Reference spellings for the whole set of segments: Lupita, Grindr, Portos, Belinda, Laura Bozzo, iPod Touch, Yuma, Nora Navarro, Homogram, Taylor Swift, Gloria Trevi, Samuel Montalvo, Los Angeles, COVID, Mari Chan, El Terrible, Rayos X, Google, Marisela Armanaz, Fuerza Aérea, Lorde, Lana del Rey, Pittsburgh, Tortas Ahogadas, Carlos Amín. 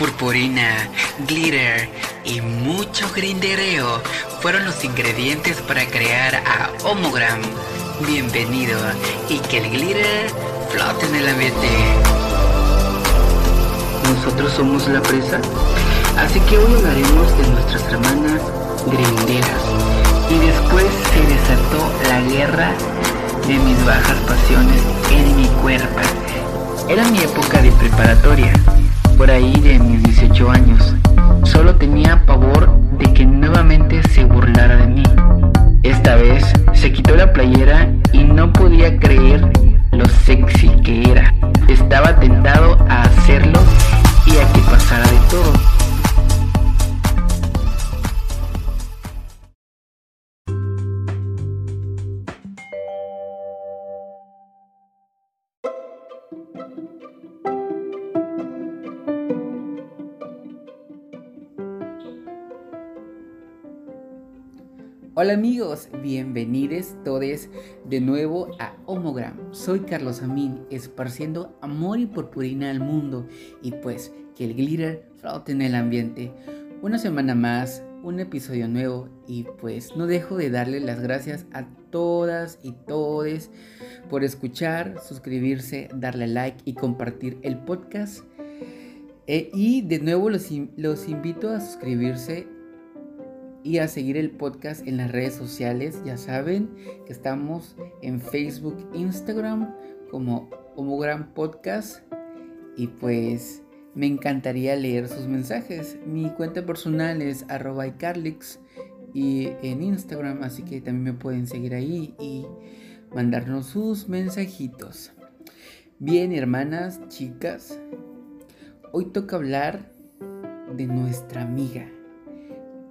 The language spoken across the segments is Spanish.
purpurina, glitter y mucho grindereo fueron los ingredientes para crear a Homogram. Bienvenido y que el glitter flote en el ambiente. Nosotros somos la presa, así que hoy hablaremos de nuestras hermanas grinderas. Y después se desató la guerra de mis bajas pasiones en mi cuerpo. Era mi época de preparatoria, por ahí de mis 18 años. Solo tenía pavor de que nuevamente se burlara de mí. Esta vez se quitó la playera y no podía creer lo sexy que era. Estaba tentado a hacerlo y a que pasara de todo. Hola amigos, bienvenidos todos de nuevo a Homogram. Soy Carlos Amín, esparciendo amor y purpurina al mundo y pues que el glitter flote en el ambiente. Una semana más, un episodio nuevo y pues no dejo de darle las gracias a todas y todes por escuchar, suscribirse, darle like y compartir el podcast. Y de nuevo los invito a suscribirse y a seguir el podcast en las redes sociales. Ya saben que estamos en Facebook, Instagram como Homogram Podcast. Y pues me encantaría leer sus mensajes. Mi cuenta personal es @icarlix y en Instagram, así que también me pueden seguir ahí y mandarnos sus mensajitos. Bien, hermanas, chicas, hoy toca hablar de nuestra amiga,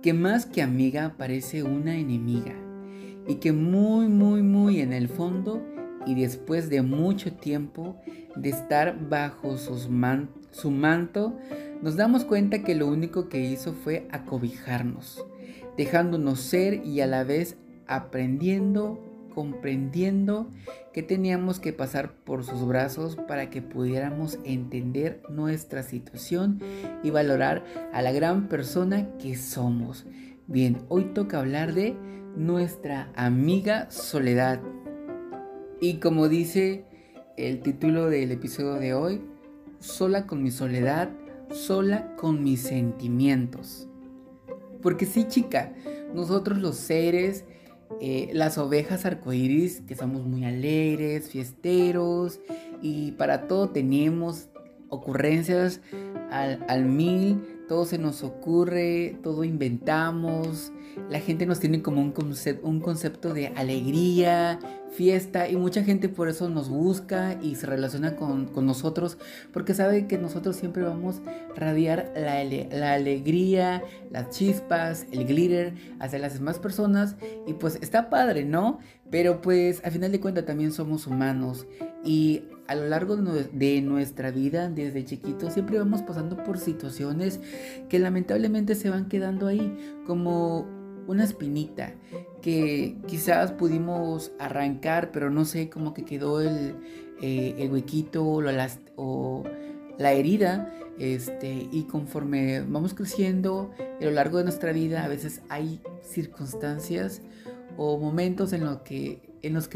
que más que amiga parece una enemiga y que muy en el fondo y después de mucho tiempo de estar bajo su manto nos damos cuenta que lo único que hizo fue acobijarnos, dejándonos ser y a la vez aprendiendo, comprendiendo que teníamos que pasar por sus brazos para que pudiéramos entender nuestra situación y valorar a la gran persona que somos. Bien, hoy toca hablar de nuestra amiga Soledad. Y como dice el título del episodio de hoy, sola con mi soledad, sola con mis sentimientos. Porque sí, chica, nosotros los seres las ovejas arcoíris, que somos muy alegres, fiesteros y para todo tenemos ocurrencias al mil, todo se nos ocurre, todo inventamos, la gente nos tiene como un concepto de alegría, fiesta y mucha gente por eso nos busca y se relaciona con nosotros porque sabe que nosotros siempre vamos a radiar la alegría, las chispas, el glitter hacia las demás personas y pues está padre, ¿no? Pero pues al final de cuentas también somos humanos y a lo largo de nuestra vida desde chiquitos siempre vamos pasando por situaciones que lamentablemente se van quedando ahí como una espinita que quizás pudimos arrancar, pero no sé, como que quedó el huequito o la herida. Y conforme vamos creciendo a lo largo de nuestra vida, a veces hay circunstancias o momentos en los que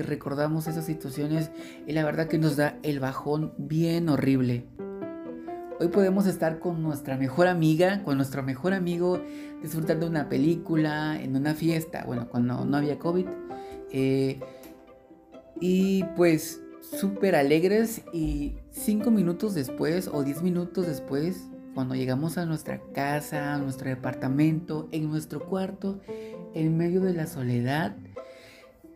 recordamos esas situaciones y la verdad que nos da el bajón bien horrible. Hoy podemos estar con nuestra mejor amiga, con nuestro mejor amigo, disfrutando de una película, en una fiesta, bueno, cuando no había COVID. Y pues súper alegres y 5 minutos después o 10 minutos después, cuando llegamos a nuestra casa, a nuestro departamento, en nuestro cuarto, en medio de la soledad,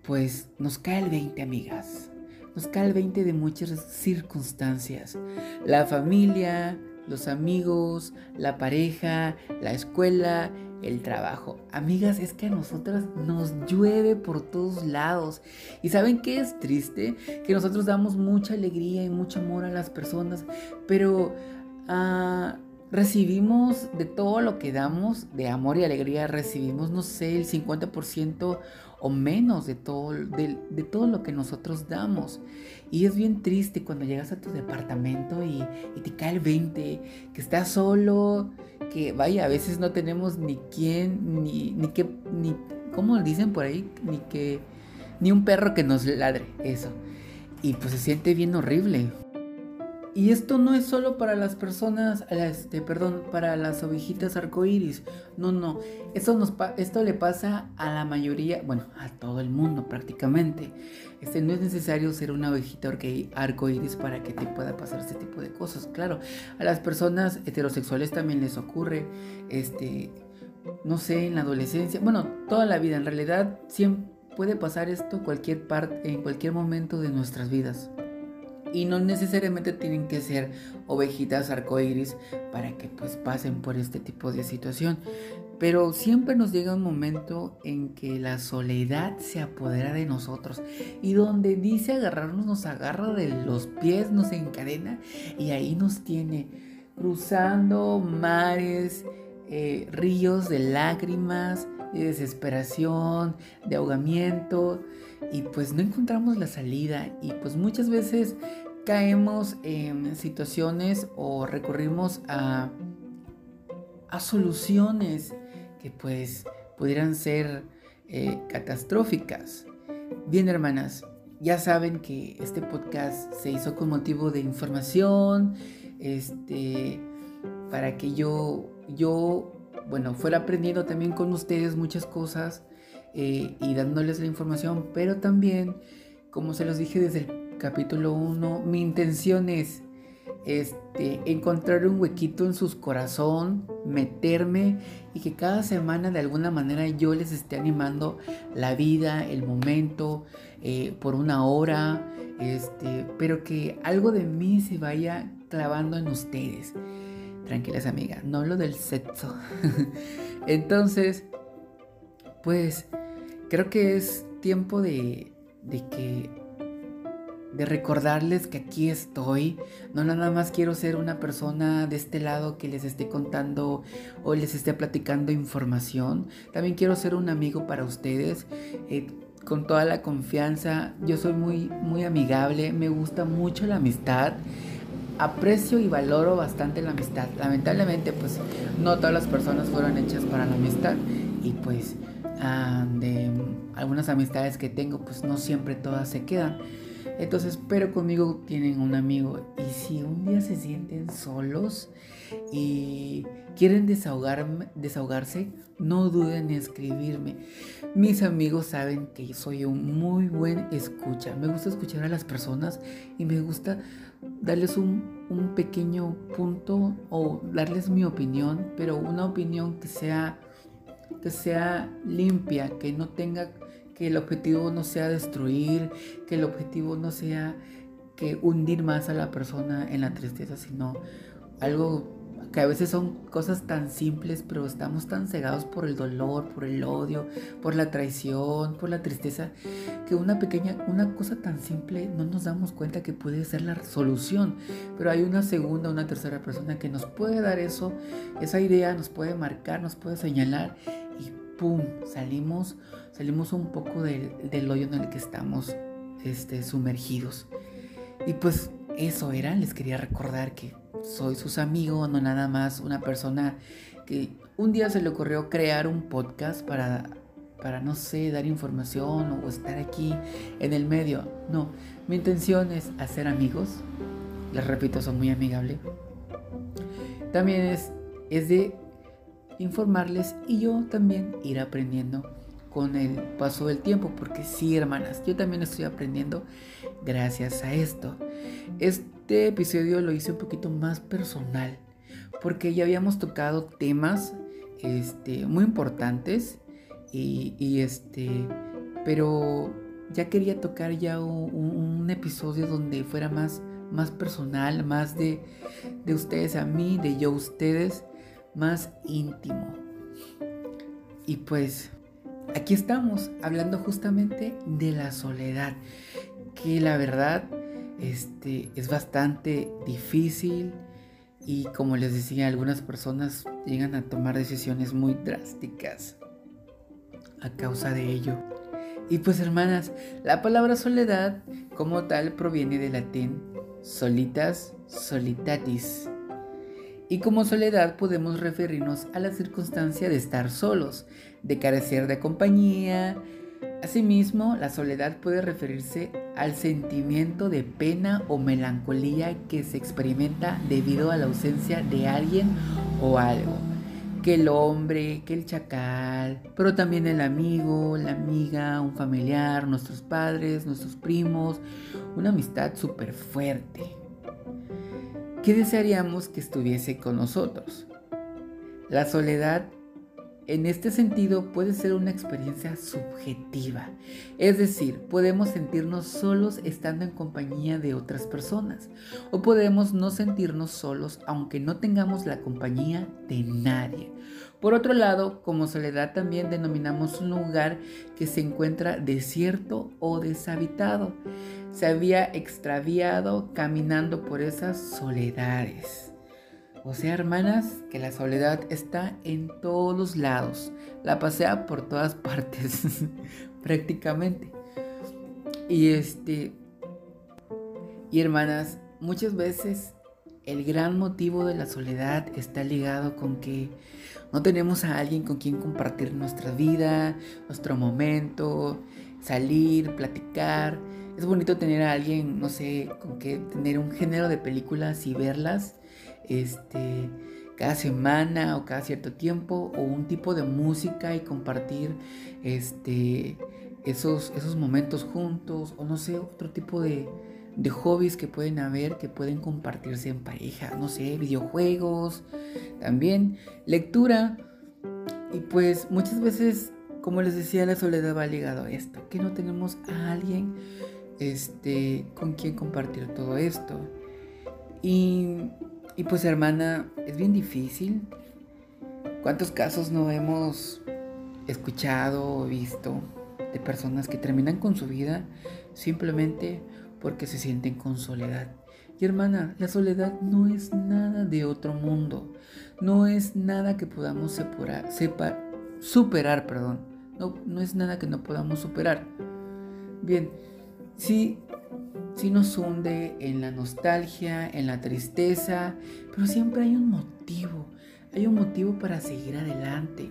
pues nos cae el 20, amigas. Nos cae el 20 de muchas circunstancias. La familia, los amigos, la pareja, la escuela, el trabajo. Amigas, es que a nosotras nos llueve por todos lados. ¿Y saben qué es triste? Que nosotros damos mucha alegría y mucho amor a las personas, pero recibimos de todo lo que damos, de amor y alegría, recibimos, no sé, el 50% o menos de todo lo que nosotros damos. Y es bien triste cuando llegas a tu departamento y te cae el 20, que estás solo, que vaya, a veces no tenemos ni quién, ni ¿cómo dicen por ahí? Ni un perro que nos ladre, eso. Y pues se siente bien horrible. Y esto no es solo para las personas, para las ovejitas arcoíris. No. Esto le pasa a la mayoría, bueno, a todo el mundo prácticamente. No es necesario ser una ovejita arcoíris para que te pueda pasar este tipo de cosas. Claro, a las personas heterosexuales también les ocurre, no sé, en la adolescencia, bueno, toda la vida en realidad siempre puede pasar esto en cualquier momento de nuestras vidas. Y no necesariamente tienen que ser ovejitas arcoíris para que pues pasen por este tipo de situación. Pero siempre nos llega un momento en que la soledad se apodera de nosotros. Y donde dice agarrarnos, nos agarra de los pies, nos encadena y ahí nos tiene cruzando mares, ríos de lágrimas, de desesperación, de ahogamiento, y pues no encontramos la salida, y pues muchas veces caemos en situaciones o recurrimos a soluciones que pues pudieran ser catastróficas. Bien, hermanas, ya saben que este podcast se hizo con motivo de información, para que yo bueno, fuera aprendiendo también con ustedes muchas cosas y dándoles la información, pero también, como se los dije desde el capítulo 1, mi intención es encontrar un huequito en sus corazones, meterme y que cada semana de alguna manera yo les esté animando la vida, el momento, por una hora, pero que algo de mí se vaya clavando en ustedes. Tranquilas, amiga, no hablo del sexo. Entonces, pues, creo que es tiempo de recordarles que aquí estoy. No nada más quiero ser una persona de este lado que les esté contando o les esté platicando información. También quiero ser un amigo para ustedes, con toda la confianza. Yo soy muy, muy amigable, me gusta mucho la amistad. Aprecio y valoro bastante la amistad. Lamentablemente, pues, no todas las personas fueron hechas para la amistad. Y pues, de algunas amistades que tengo, pues, no siempre todas se quedan. Entonces, pero conmigo tienen un amigo. Y si un día se sienten solos y quieren desahogarse, no duden en escribirme. Mis amigos saben que yo soy un muy buen escucha. Me gusta escuchar a las personas y me gusta darles un pequeño punto o darles mi opinión, pero una opinión que sea limpia, que no tenga, que el objetivo no sea destruir, que el objetivo no sea que hundir más a la persona en la tristeza, sino algo que a veces son cosas tan simples, pero estamos tan cegados por el dolor, por el odio, por la traición, por la tristeza, que una cosa tan simple no nos damos cuenta que puede ser la solución. Pero hay una segunda, una tercera persona que nos puede dar esa idea, nos puede marcar, nos puede señalar y ¡pum! Salimos un poco del hoyo en el que estamos sumergidos. Y pues eso era, les quería recordar que soy sus amigos, no nada más una persona que un día se le ocurrió crear un podcast para no sé, dar información o estar aquí en el medio. No, mi intención es hacer amigos. Les repito, son muy amigables. También es de informarles y yo también ir aprendiendo con el paso del tiempo, porque sí, hermanas, yo también estoy aprendiendo gracias a esto. Este episodio lo hice un poquito más personal, porque ya habíamos tocado temas muy importantes pero ya quería tocar ya un episodio donde fuera más personal, más de ustedes a mí, de yo a ustedes, más íntimo. Y pues aquí estamos hablando justamente de la soledad, que la verdad es bastante difícil y, como les decía, algunas personas llegan a tomar decisiones muy drásticas a causa de ello. Y pues, hermanas, la palabra soledad como tal proviene del latín solitas, solitatis. Y como soledad podemos referirnos a la circunstancia de estar solos, de carecer de compañía. Asimismo, la soledad puede referirse al sentimiento de pena o melancolía que se experimenta debido a la ausencia de alguien o algo. Que el hombre, que el chacal, pero también el amigo, la amiga, un familiar, nuestros padres, nuestros primos, una amistad súper fuerte. ¿Qué desearíamos que estuviese con nosotros? La soledad, en este sentido, puede ser una experiencia subjetiva. Es decir, podemos sentirnos solos estando en compañía de otras personas, o podemos no sentirnos solos aunque no tengamos la compañía de nadie. Por otro lado, como soledad también denominamos un lugar que se encuentra desierto o deshabitado. Se había extraviado caminando por esas soledades. O sea, hermanas, que la soledad está en todos lados. La pasea por todas partes, prácticamente. Y hermanas, muchas veces el gran motivo de la soledad está ligado con que no tenemos a alguien con quien compartir nuestra vida, nuestro momento, salir, platicar. Es bonito tener a alguien, no sé, con que tener un género de películas y verlas cada semana o cada cierto tiempo, o un tipo de música y compartir esos momentos juntos, o no sé, otro tipo de hobbies que pueden haber, que pueden compartirse en pareja, no sé, videojuegos, también lectura. Y pues muchas veces, como les decía, la soledad va ligado a esto, que no tenemos a alguien con quien compartir todo esto. Y pues, hermana, es bien difícil. ¿Cuántos casos no hemos escuchado o visto de personas que terminan con su vida simplemente porque se sienten con soledad? Y, hermana, la soledad no es nada de otro mundo. No es nada que podamos superar, perdón. No es nada que no podamos superar. Bien, sí nos hunde en la nostalgia, en la tristeza, pero siempre hay un motivo. Hay un motivo para seguir adelante.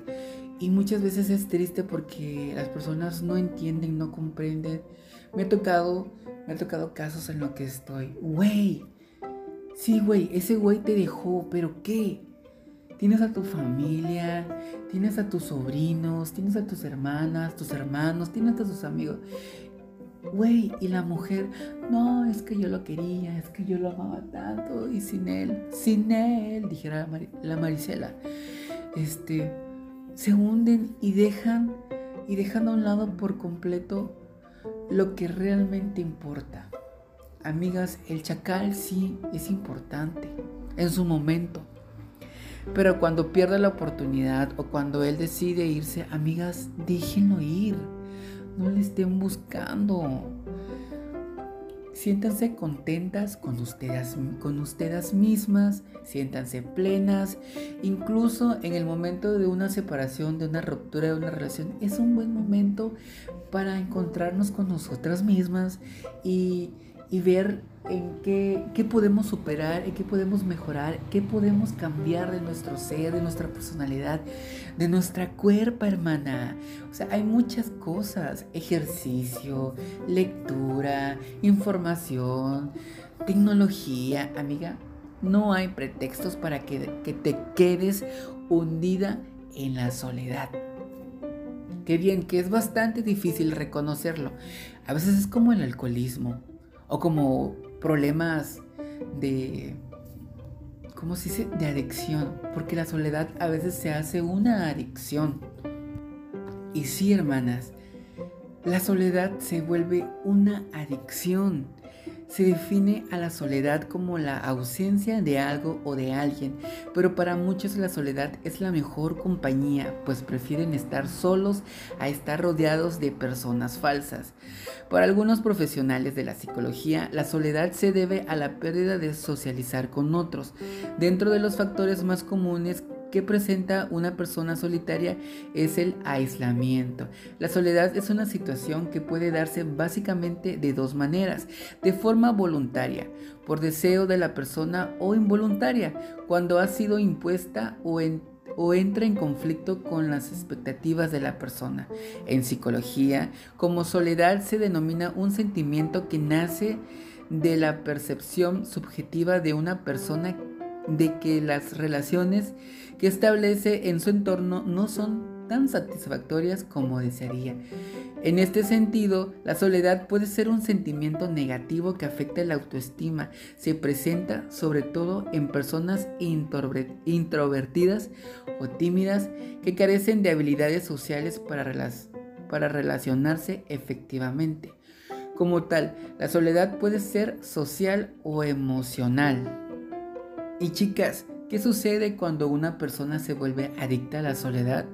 Y muchas veces es triste porque las personas no entienden, no comprenden. Me ha tocado casos en los que estoy. Güey, sí, güey, ese güey te dejó, pero ¿qué? Tienes a tu familia, tienes a tus sobrinos, tienes a tus hermanas, tus hermanos, tienes a tus amigos. Güey, y la mujer, no, es que yo lo quería, es que yo lo amaba tanto, y sin él, dijera la Marisela, se hunden y dejan a un lado por completo lo que realmente importa. Amigas, el chacal sí es importante en su momento, pero cuando pierde la oportunidad o cuando él decide irse, amigas, déjenlo ir. No le estén buscando. Siéntanse contentas con ustedes mismas. Siéntanse plenas. Incluso en el momento de una separación, de una ruptura, de una relación, es un buen momento para encontrarnos con nosotras mismas y ver en qué podemos superar, en qué podemos mejorar, qué podemos cambiar de nuestro ser, de nuestra personalidad, de nuestra cuerpa, hermana. O sea, hay muchas cosas: ejercicio, lectura, información, tecnología. Amiga, no hay pretextos para que te quedes hundida en la soledad. Qué bien, que es bastante difícil reconocerlo. A veces es como el alcoholismo o como problemas de adicción, porque la soledad a veces se hace una adicción. Y sí, hermanas, la soledad se vuelve una adicción. Se define a la soledad como la ausencia de algo o de alguien, pero para muchos la soledad es la mejor compañía, pues prefieren estar solos a estar rodeados de personas falsas. Para algunos profesionales de la psicología, la soledad se debe a la pérdida de socializar con otros. Dentro de los factores más comunes que presenta una persona solitaria es el aislamiento. La soledad es una situación que puede darse básicamente de dos maneras: de forma voluntaria, por deseo de la persona, o involuntaria, cuando ha sido impuesta o entra en conflicto con las expectativas de la persona. En psicología, como soledad se denomina un sentimiento que nace de la percepción subjetiva de una persona de que las relaciones que establece en su entorno no son tan satisfactorias como desearía. En este sentido, la soledad puede ser un sentimiento negativo que afecta la autoestima. Se presenta sobre todo en personas introvertidas o tímidas que carecen de habilidades sociales para relacionarse efectivamente. Como tal, la soledad puede ser social o emocional. Y chicas, ¿qué sucede cuando una persona se vuelve adicta a la soledad?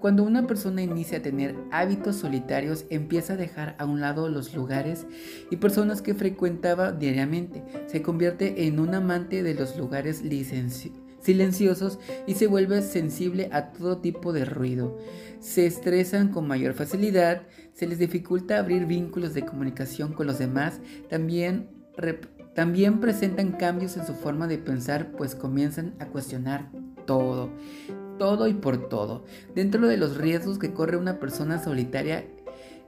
Cuando una persona inicia a tener hábitos solitarios, empieza a dejar a un lado los lugares y personas que frecuentaba diariamente. Se convierte en un amante de los lugares silenciosos y se vuelve sensible a todo tipo de ruido. Se estresan con mayor facilidad, se les dificulta abrir vínculos de comunicación con los demás, También presentan cambios en su forma de pensar, pues comienzan a cuestionar todo y por todo. Dentro de los riesgos que corre una persona solitaria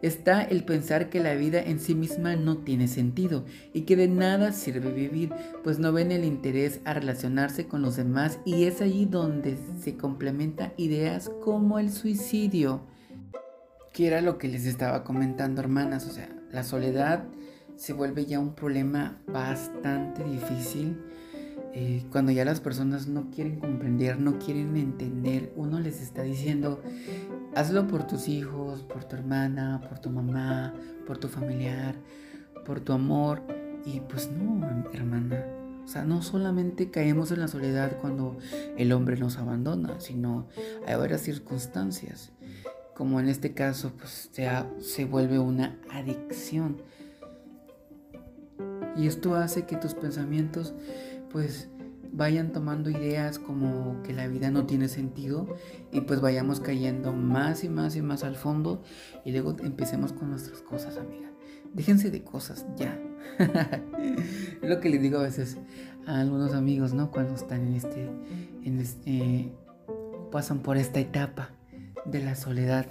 está el pensar que la vida en sí misma no tiene sentido y que de nada sirve vivir, pues no ven el interés a relacionarse con los demás, y es allí donde se complementan ideas como el suicidio, que era lo que les estaba comentando, hermanas. O sea, la soledad se vuelve ya un problema bastante difícil cuando ya las personas no quieren comprender, no quieren entender. Uno les está diciendo: hazlo por tus hijos, por tu hermana, por tu mamá, por tu familiar, por tu amor. Y pues no, hermana. O sea, no solamente caemos en la soledad cuando el hombre nos abandona, sino hay varias circunstancias, como en este caso, pues se vuelve una adicción. Y esto hace que tus pensamientos pues vayan tomando ideas como que la vida no tiene sentido, y pues vayamos cayendo más y más y más al fondo, y luego empecemos con nuestras cosas, amiga. Déjense de cosas ya. Es lo que les digo a veces a algunos amigos, ¿no? Cuando están pasan por esta etapa de la soledad.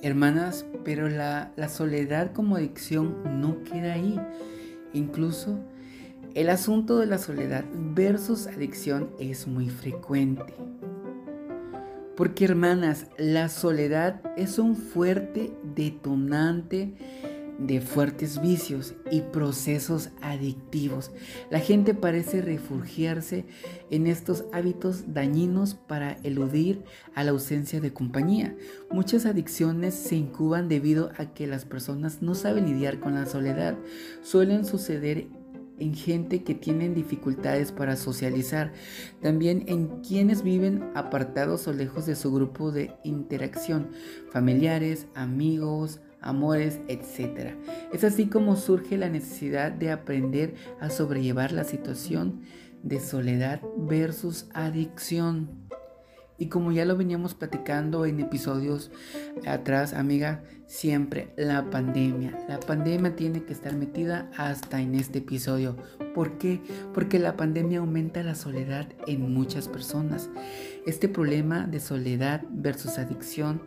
Hermanas, pero la soledad como adicción no queda ahí. Incluso el asunto de la soledad versus adicción es muy frecuente. Porque, hermanas, la soledad es un fuerte detonante de fuertes vicios y procesos adictivos. La gente parece refugiarse en estos hábitos dañinos para eludir a la ausencia de compañía. Muchas adicciones se incuban debido a que las personas no saben lidiar con la soledad. Suelen suceder en gente que tienen dificultades para socializar, también en quienes viven apartados o lejos de su grupo de interacción, familiares, amigos, amores, etc. Es así como surge la necesidad de aprender a sobrellevar la situación de soledad versus adicción. Y como ya lo veníamos platicando en episodios atrás, amiga, siempre la pandemia tiene que estar metida hasta en este episodio. ¿Por qué? Porque la pandemia aumenta la soledad en muchas personas. Este problema de soledad versus adicción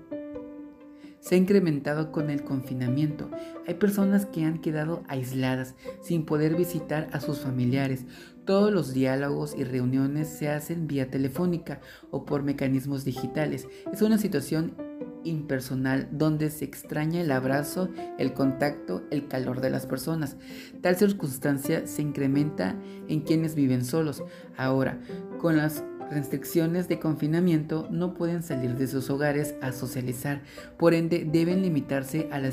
se ha incrementado con el confinamiento. Hay personas que han quedado aisladas, sin poder visitar a sus familiares. Todos los diálogos y reuniones se hacen vía telefónica o por mecanismos digitales. Es una situación impersonal donde se extraña el abrazo, el contacto, el calor de las personas. Tal circunstancia se incrementa en quienes viven solos. Ahora, con las restricciones de confinamiento, no pueden salir de sus hogares a socializar, por ende deben limitarse al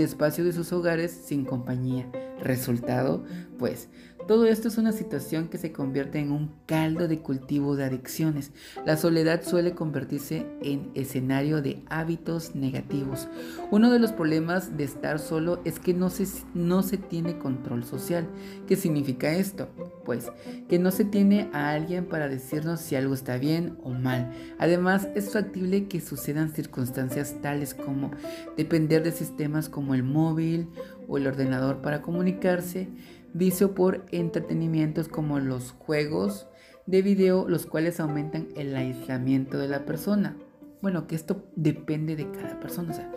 espacio de sus hogares sin compañía. Resultado, pues, todo esto es una situación que se convierte en un caldo de cultivo de adicciones. La soledad suele convertirse en escenario de hábitos negativos. Uno de los problemas de estar solo es que no se tiene control social. ¿Qué significa esto? Pues, que no se tiene a alguien para decirnos si algo está bien o mal. Además, es factible que sucedan circunstancias tales como depender de sistemas como el móvil o el ordenador para comunicarse, vicio por entretenimientos como los juegos de video, los cuales aumentan el aislamiento de la persona. Bueno, que esto depende de cada persona. O sea,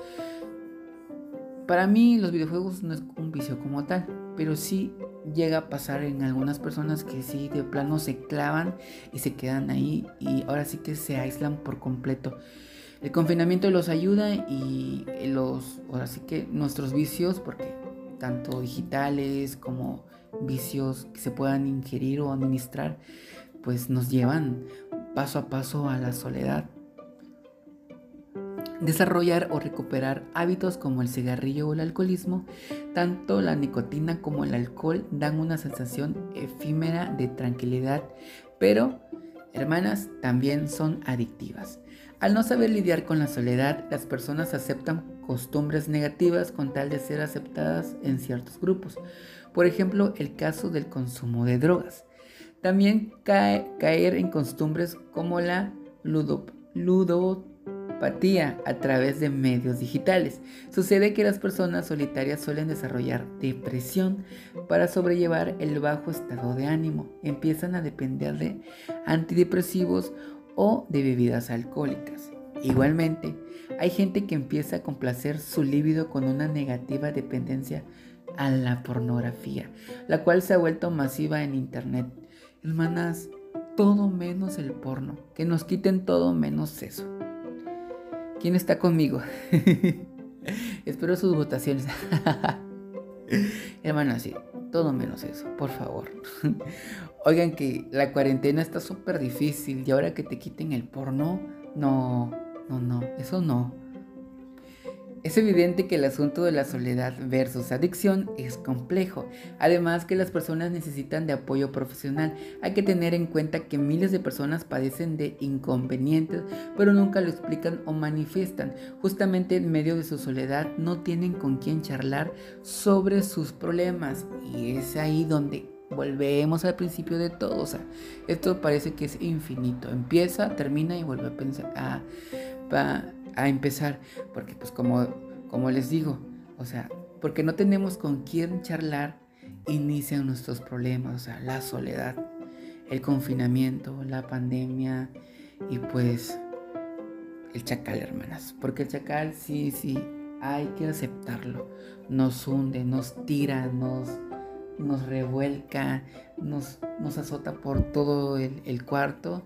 para mí los videojuegos no es un vicio como tal, pero sí llega a pasar en algunas personas que sí de plano se clavan y se quedan ahí y ahora sí que se aíslan por completo. El confinamiento los ayuda y ahora sí que nuestros vicios, porque tanto digitales como vicios que se puedan ingerir o administrar, pues nos llevan paso a paso a la soledad. Desarrollar o recuperar hábitos como el cigarrillo o el alcoholismo, tanto la nicotina como el alcohol dan una sensación efímera de tranquilidad, pero, hermanas, también son adictivas. Al no saber lidiar con la soledad, las personas aceptan costumbres negativas con tal de ser aceptadas en ciertos grupos. Por ejemplo, el caso del consumo de drogas. También caer en costumbres como la ludopatía a través de medios digitales. Sucede que las personas solitarias suelen desarrollar depresión para sobrellevar el bajo estado de ánimo. Empiezan a depender de antidepresivos o de bebidas alcohólicas. Igualmente, hay gente que empieza a complacer su libido con una negativa dependencia a la pornografía, la cual se ha vuelto masiva en internet. Hermanas, todo menos el porno, que nos quiten todo menos eso. ¿Quién está conmigo? Espero sus votaciones. Hermanas, sí, todo menos eso, por favor. Oigan, que la cuarentena está súper difícil y ahora que te quiten el porno, no, eso no. Es evidente que el asunto de la soledad versus adicción es complejo. Además que las personas necesitan de apoyo profesional. Hay que tener en cuenta que miles de personas padecen de inconvenientes, pero nunca lo explican o manifiestan. Justamente en medio de su soledad no tienen con quién charlar sobre sus problemas. Y es ahí donde volvemos al principio de todo. O sea, esto parece que es infinito. Empieza, termina y vuelve a pensar. A empezar, porque pues como les digo, o sea, porque no tenemos con quién charlar, inician nuestros problemas, o sea, la soledad, el confinamiento, la pandemia y pues el chacal, hermanas, porque el chacal sí, hay que aceptarlo, nos hunde, nos tira, nos revuelca, nos azota por todo el cuarto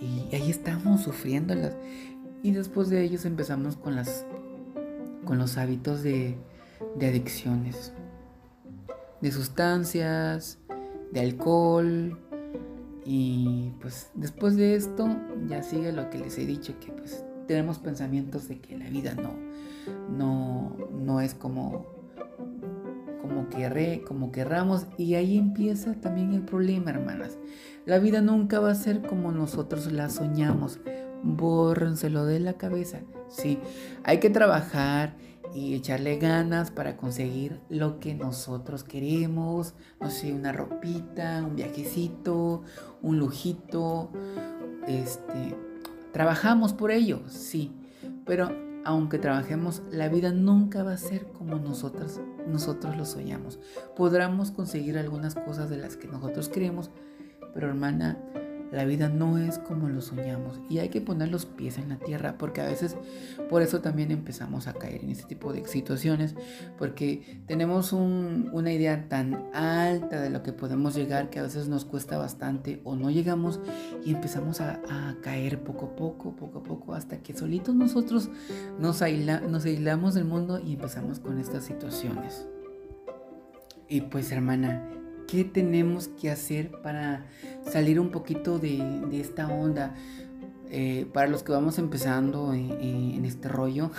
y ahí estamos sufriendo las... Y después de ellos empezamos con los hábitos de adicciones, de sustancias, de alcohol. Y pues después de esto ya sigue lo que les he dicho, que pues tenemos pensamientos de que la vida no es como querramos. Y ahí empieza también el problema, hermanas. La vida nunca va a ser como nosotros la soñamos. Bórrenselo de la cabeza. Sí, hay que trabajar y echarle ganas para conseguir lo que nosotros queremos. No sé, una ropita, un viajecito, un lujito. Trabajamos por ello, sí. Pero aunque trabajemos, la vida nunca va a ser como nosotros lo soñamos. Podremos conseguir algunas cosas de las que nosotros queremos, pero hermana, la vida no es como lo soñamos y hay que poner los pies en la tierra, porque a veces por eso también empezamos a caer en este tipo de situaciones, porque tenemos una idea tan alta de lo que podemos llegar que a veces nos cuesta bastante o no llegamos y empezamos a caer poco a poco hasta que solitos nosotros nos aislamos del mundo y empezamos con estas situaciones. Y pues, hermana, ¿qué tenemos que hacer para salir un poquito de esta onda? Para los que vamos empezando en este rollo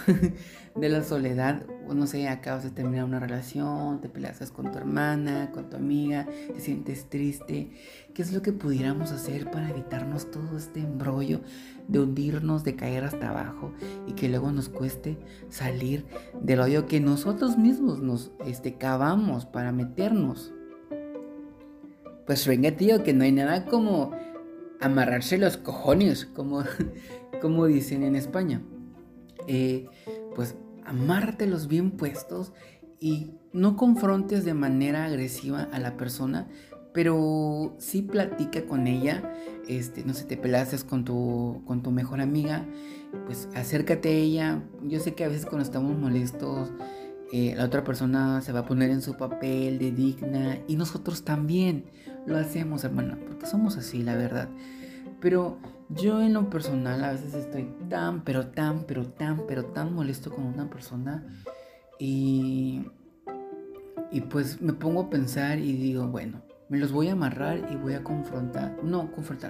de la soledad, o no sé, acabas de terminar una relación, te peleas con tu hermana, con tu amiga, te sientes triste. ¿Qué es lo que pudiéramos hacer para evitarnos todo este embrollo de hundirnos, de caer hasta abajo y que luego nos cueste salir del hoyo que nosotros mismos nos cavamos para meternos? Pues venga, tío, que no hay nada como amarrarse los cojones, como dicen en España. Pues amártelos bien puestos y no confrontes de manera agresiva a la persona, pero sí platica con ella. No sé, te peleas con tu mejor amiga, pues acércate a ella. Yo sé que a veces cuando estamos molestos, la otra persona se va a poner en su papel de digna, y nosotros también lo hacemos, hermana, porque somos así, la verdad. Pero yo en lo personal a veces estoy tan molesto con una persona y pues me pongo a pensar y digo, bueno, me los voy a amarrar y voy a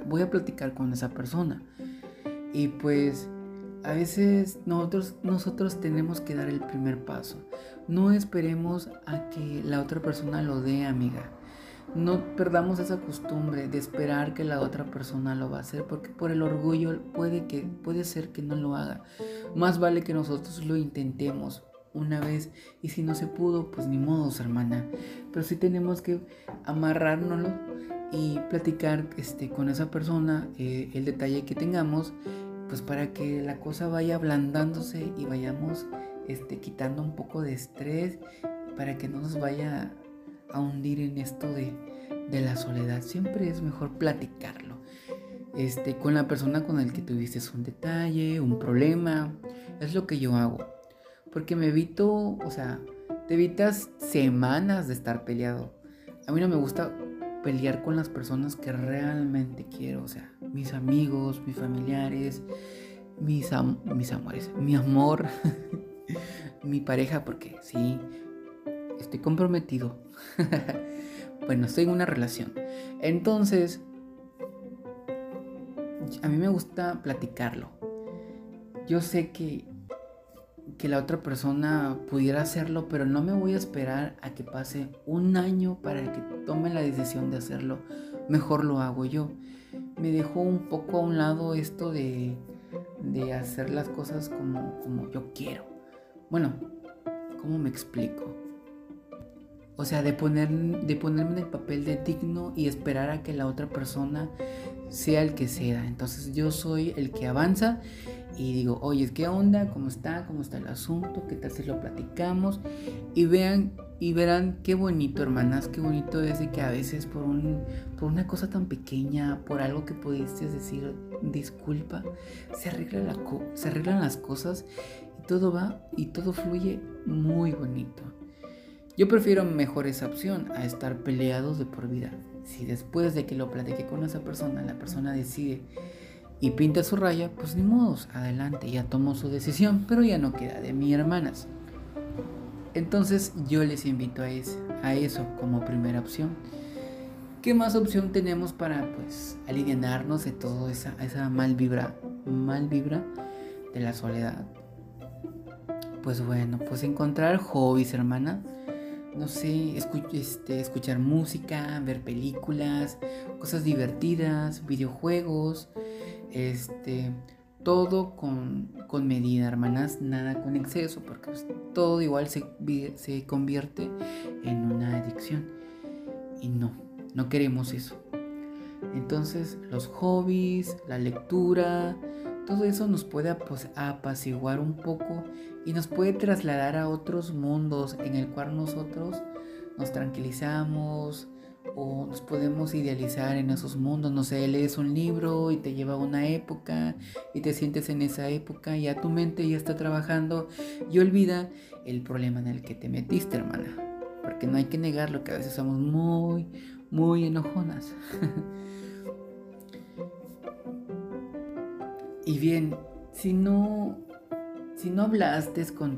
voy a platicar con esa persona. Y pues a veces nosotros tenemos que dar el primer paso. No esperemos a que la otra persona lo dé, amiga. No perdamos esa costumbre de esperar que la otra persona lo va a hacer, porque por el orgullo puede ser que no lo haga. Más vale que nosotros lo intentemos una vez, y si no se pudo, pues ni modos, hermana. Pero sí tenemos que amarrárnoslo y platicar con esa persona el detalle que tengamos, pues para que la cosa vaya ablandándose y vayamos quitando un poco de estrés, para que no nos vaya a hundir en esto de la soledad. Siempre es mejor platicarlo con la persona con el que tuviste un detalle, un problema. Es lo que yo hago, porque me evito, o sea, te evitas semanas de estar peleado. A mí no me gusta pelear con las personas que realmente quiero, o sea, mis amigos, mis familiares, mis amores, mi amor, mi pareja, porque sí, estoy comprometido. Bueno, estoy en una relación. Entonces, a mí me gusta platicarlo. Yo sé que la otra persona pudiera hacerlo, pero no me voy a esperar a que pase un año para que tome la decisión de hacerlo. Mejor lo hago yo. Me dejó un poco a un lado esto de hacer las cosas como yo quiero. Bueno, ¿cómo me explico? O sea, de ponerme en el papel de digno y esperar a que la otra persona sea el que sea. Entonces yo soy el que avanza y digo, oye, ¿qué onda? ¿Cómo está el asunto? ¿Qué tal si lo platicamos? Y verán qué bonito, hermanas, qué bonito es de que a veces por una cosa tan pequeña, por algo que pudiste decir, disculpa, se arreglan las cosas y todo va y todo fluye muy bonito. Yo prefiero mejor esa opción a estar peleados de por vida. Si después de que lo platiqué con esa persona, la persona decide y pinta su raya, pues ni modos, adelante, ya tomó su decisión, pero ya no queda de mí, hermanas. Entonces yo les invito a eso como primera opción. ¿Qué más opción tenemos para, pues, alivianarnos de toda esa mal vibra de la soledad? Pues bueno, pues encontrar hobbies, hermana. No sé, escuchar música, ver películas, cosas divertidas, videojuegos, todo con medida, hermanas, nada con exceso, porque pues todo igual se convierte en una adicción y no queremos eso. Entonces, los hobbies, la lectura, todo eso nos puede apaciguar un poco y nos puede trasladar a otros mundos en el cual nosotros nos tranquilizamos o nos podemos idealizar en esos mundos. No sé, lees un libro y te lleva a una época y te sientes en esa época y ya tu mente ya está trabajando y olvida el problema en el que te metiste, hermana. Porque no hay que negarlo, que a veces somos muy, muy enojonas. Y bien, si no hablaste con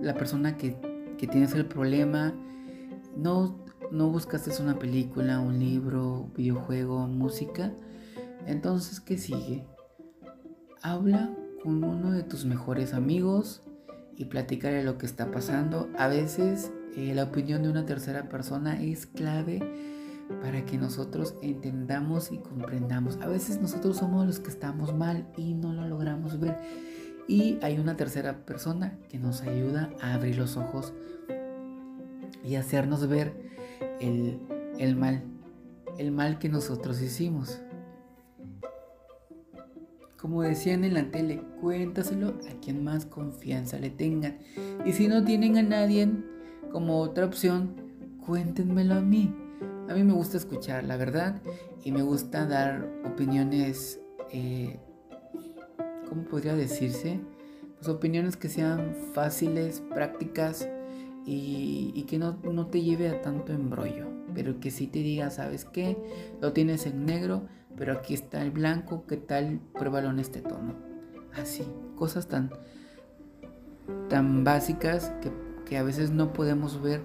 la persona que tienes el problema, no buscaste una película, un libro, videojuego, música, entonces, ¿qué sigue? Habla con uno de tus mejores amigos y platicarle lo que está pasando. A veces la opinión de una tercera persona es clave para que nosotros entendamos y comprendamos. A veces nosotros somos los que estamos mal y no lo logramos ver. Y hay una tercera persona que nos ayuda a abrir los ojos y hacernos ver el mal que nosotros hicimos. Como decían en la tele, cuéntaselo a quien más confianza le tengan. Y si no tienen a nadie como otra opción, cuéntenmelo a mí. A mí me gusta escuchar, la verdad, y me gusta dar opiniones, ¿cómo podría decirse? Pues opiniones que sean fáciles, prácticas y que no te lleve a tanto embrollo, pero que sí te diga, ¿sabes qué? Lo tienes en negro, pero aquí está el blanco, ¿qué tal? Pruébalo en este tono. Así, cosas tan básicas que a veces no podemos ver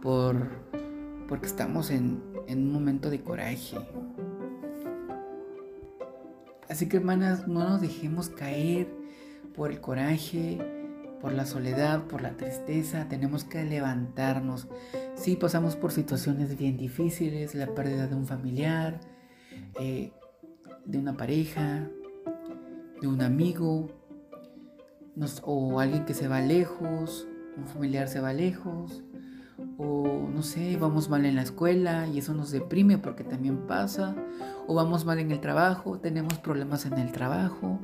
porque estamos en un momento de coraje. Así que, hermanas, no nos dejemos caer por el coraje, por la soledad, por la tristeza. Tenemos que levantarnos. Sí, pasamos por situaciones bien difíciles, la pérdida de un familiar, de una pareja, de un amigo, o alguien que se va lejos, un familiar se va lejos, o no sé, vamos mal en la escuela y eso nos deprime porque también pasa, o vamos mal en el trabajo, tenemos problemas en el trabajo.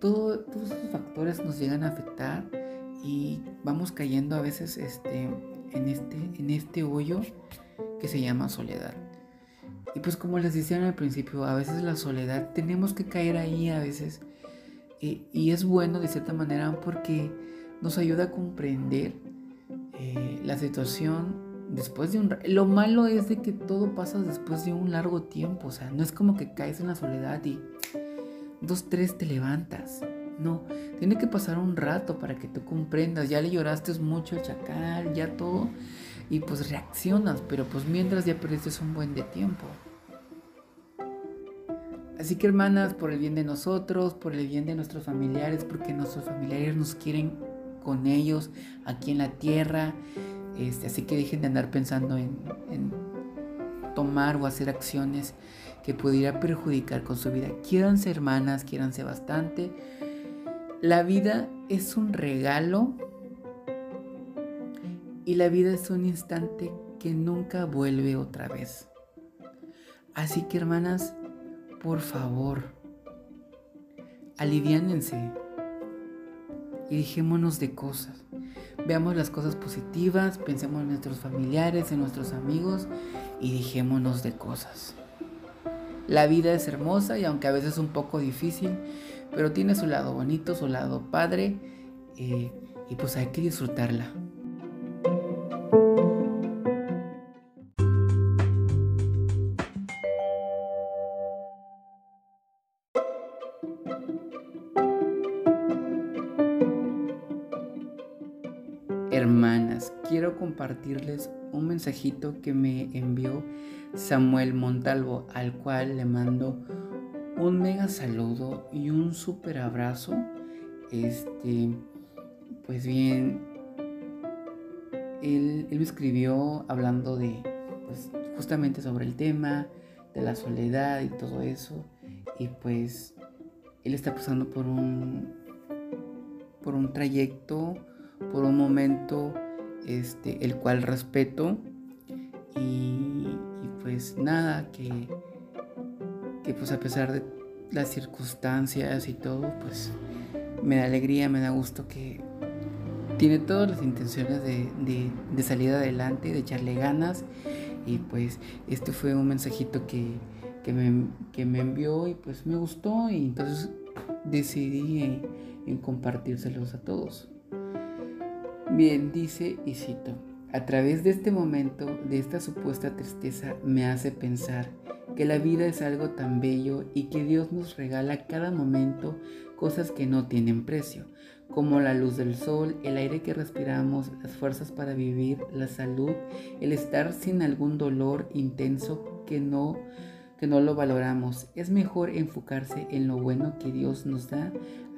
Todos esos factores nos llegan a afectar y vamos cayendo a veces en este hoyo que se llama soledad. Y pues como les decía al principio, a veces la soledad tenemos que caer ahí a veces, y es bueno de cierta manera porque nos ayuda a comprender la situación después de lo malo es de que todo pasa después de un largo tiempo. O sea, no es como que caes en la soledad y 2, 3 te levantas. No, tiene que pasar un rato para que tú comprendas. Ya le lloraste mucho al chacal, ya todo, y pues reaccionas, pero pues mientras ya perdiste un buen de tiempo. Así que, hermanas, por el bien de nosotros, por el bien de nuestros familiares, porque nuestros familiares nos quieren con ellos aquí en la tierra, así que dejen de andar pensando en tomar o hacer acciones que pudiera perjudicar con su vida. Quiéranse, hermanas, quiéranse bastante. La vida es un regalo y la vida es un instante que nunca vuelve otra vez. Así que, hermanas, por favor, aliviánense y dejémonos de cosas. Veamos las cosas positivas, pensemos en nuestros familiares, en nuestros amigos y dejémonos de cosas. La vida es hermosa y aunque a veces un poco difícil, pero tiene su lado bonito, su lado padre, y pues hay que disfrutarla. Hermanas, quiero compartirles un mensajito que me envió Samuel Montalvo, al cual le mando un mega saludo y un super abrazo. Pues bien, él me escribió hablando de, pues, justamente sobre el tema de la soledad y todo eso. Y pues él está pasando por un trayecto, por un momento el cual respeto, y pues nada, que pues a pesar de las circunstancias y todo, pues me da alegría, me da gusto que tiene todas las intenciones de salir adelante, de echarle ganas. Y pues este fue un mensajito que me envió y pues me gustó, y entonces decidí en compartírselos a todos. Bien, dice, y cito: a través de este momento, de esta supuesta tristeza, me hace pensar que la vida es algo tan bello y que Dios nos regala a cada momento cosas que no tienen precio, como la luz del sol, el aire que respiramos, las fuerzas para vivir, la salud, el estar sin algún dolor intenso que no lo valoramos. Es mejor enfocarse en lo bueno que Dios nos da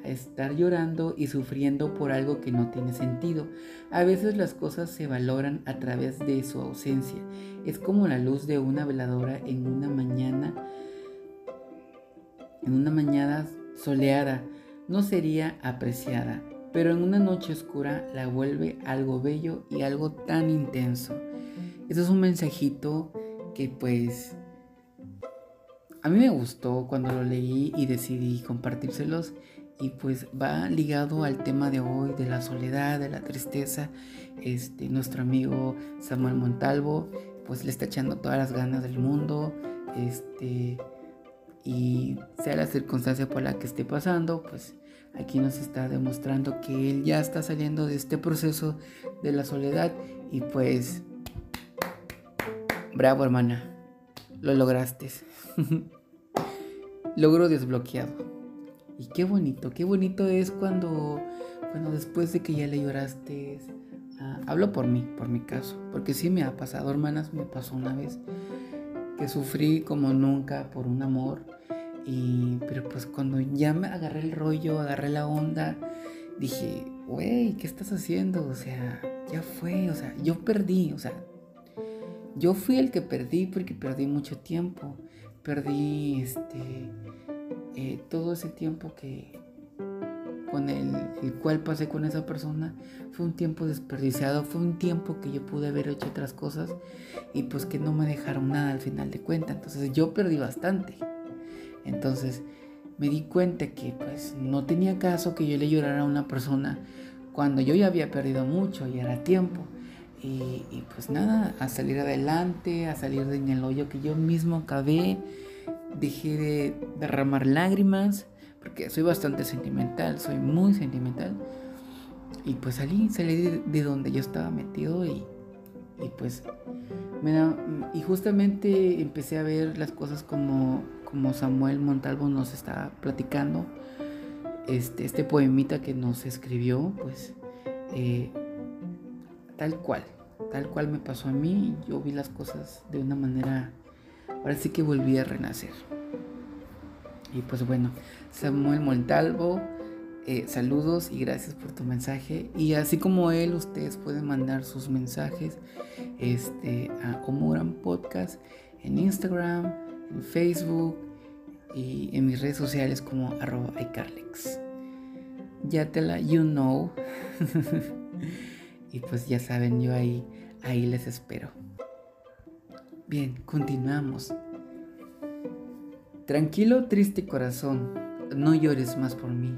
estar llorando y sufriendo por algo que no tiene sentido. A veces las cosas se valoran a través de su ausencia. Es como la luz de una veladora en una mañana soleada. No sería apreciada, pero en una noche oscura la vuelve algo bello y algo tan intenso. Eso es un mensajito que pues a mí me gustó cuando lo leí y decidí compartírselos, y pues va ligado al tema de hoy, de la soledad, de la tristeza. Nuestro amigo Samuel Montalvo pues le está echando todas las ganas del mundo, y sea la circunstancia por la que esté pasando, pues aquí nos está demostrando que él ya está saliendo de este proceso de la soledad, y pues bravo, hermana, lo lograste. Logro desbloqueado. Y qué bonito es cuando después de que ya le lloraste. Hablo por mi caso, porque sí me ha pasado, hermanas, me pasó una vez que sufrí como nunca por un amor, pero pues cuando ya me agarré el rollo, agarré la onda, dije, güey, ¿qué estás haciendo? O sea, ya fue, o sea, yo perdí, o sea, yo fui el que perdí, porque perdí mucho tiempo, perdí todo ese tiempo que con el cual pasé con esa persona. Fue un tiempo desperdiciado, fue un tiempo que yo pude haber hecho otras cosas y pues que no me dejaron nada al final de cuentas. Entonces yo perdí bastante. Entonces me di cuenta que pues no tenía caso que yo le llorara a una persona cuando yo ya había perdido mucho y era tiempo. Y pues nada, a salir adelante, a salir de en el hoyo que yo mismo acabé, dejé de derramar lágrimas, porque soy bastante sentimental, soy muy sentimental, y pues salí de donde yo estaba metido, y pues y justamente empecé a ver las cosas como Samuel Montalvo nos está platicando, este poemita que nos escribió, pues tal cual me pasó a mí. Yo vi las cosas de una manera, ahora sí que volví a renacer. Y pues bueno, Samuel Montalvo, saludos y gracias por tu mensaje. Y así como él, ustedes pueden mandar sus mensajes a Homogram Podcast en Instagram, en Facebook y en mis redes sociales como @icarlex. Ya te la you know. Y pues ya saben, yo ahí les espero. Bien, continuamos. Tranquilo, triste corazón, no llores más por mí,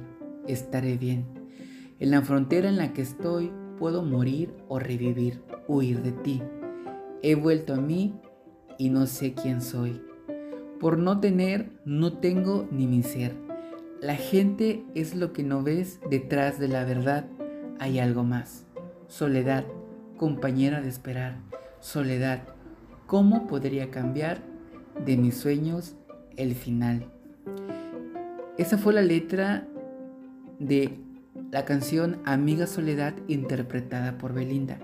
estaré bien. En la frontera en la que estoy, puedo morir o revivir, huir de ti. He vuelto a mí y no sé quién soy. Por no tener, no tengo ni mi ser. La gente es lo que no ves, detrás de la verdad hay algo más. Soledad, compañera de esperar. Soledad, ¿cómo podría cambiar de mis sueños el final? Esa fue la letra de la canción Amiga Soledad, interpretada por Belinda.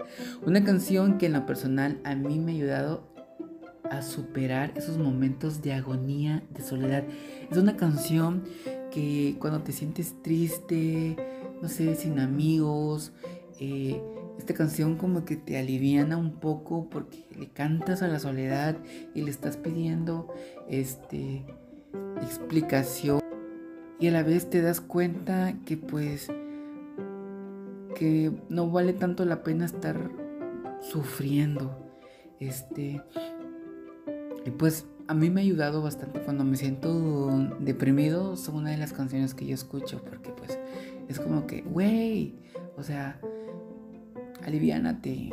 Una canción que en lo personal a mí me ha ayudado a superar esos momentos de agonía, de soledad. Es una canción que cuando te sientes triste, no sé, sin amigos, esta canción como que te aliviana un poco, porque le cantas a la soledad y le estás pidiendo explicación, y a la vez te das cuenta que pues que no vale tanto la pena estar sufriendo. Y pues a mí me ha ayudado bastante cuando me siento deprimido. Son una de las canciones que yo escucho, porque pues es como que, güey, o sea, aliviánate.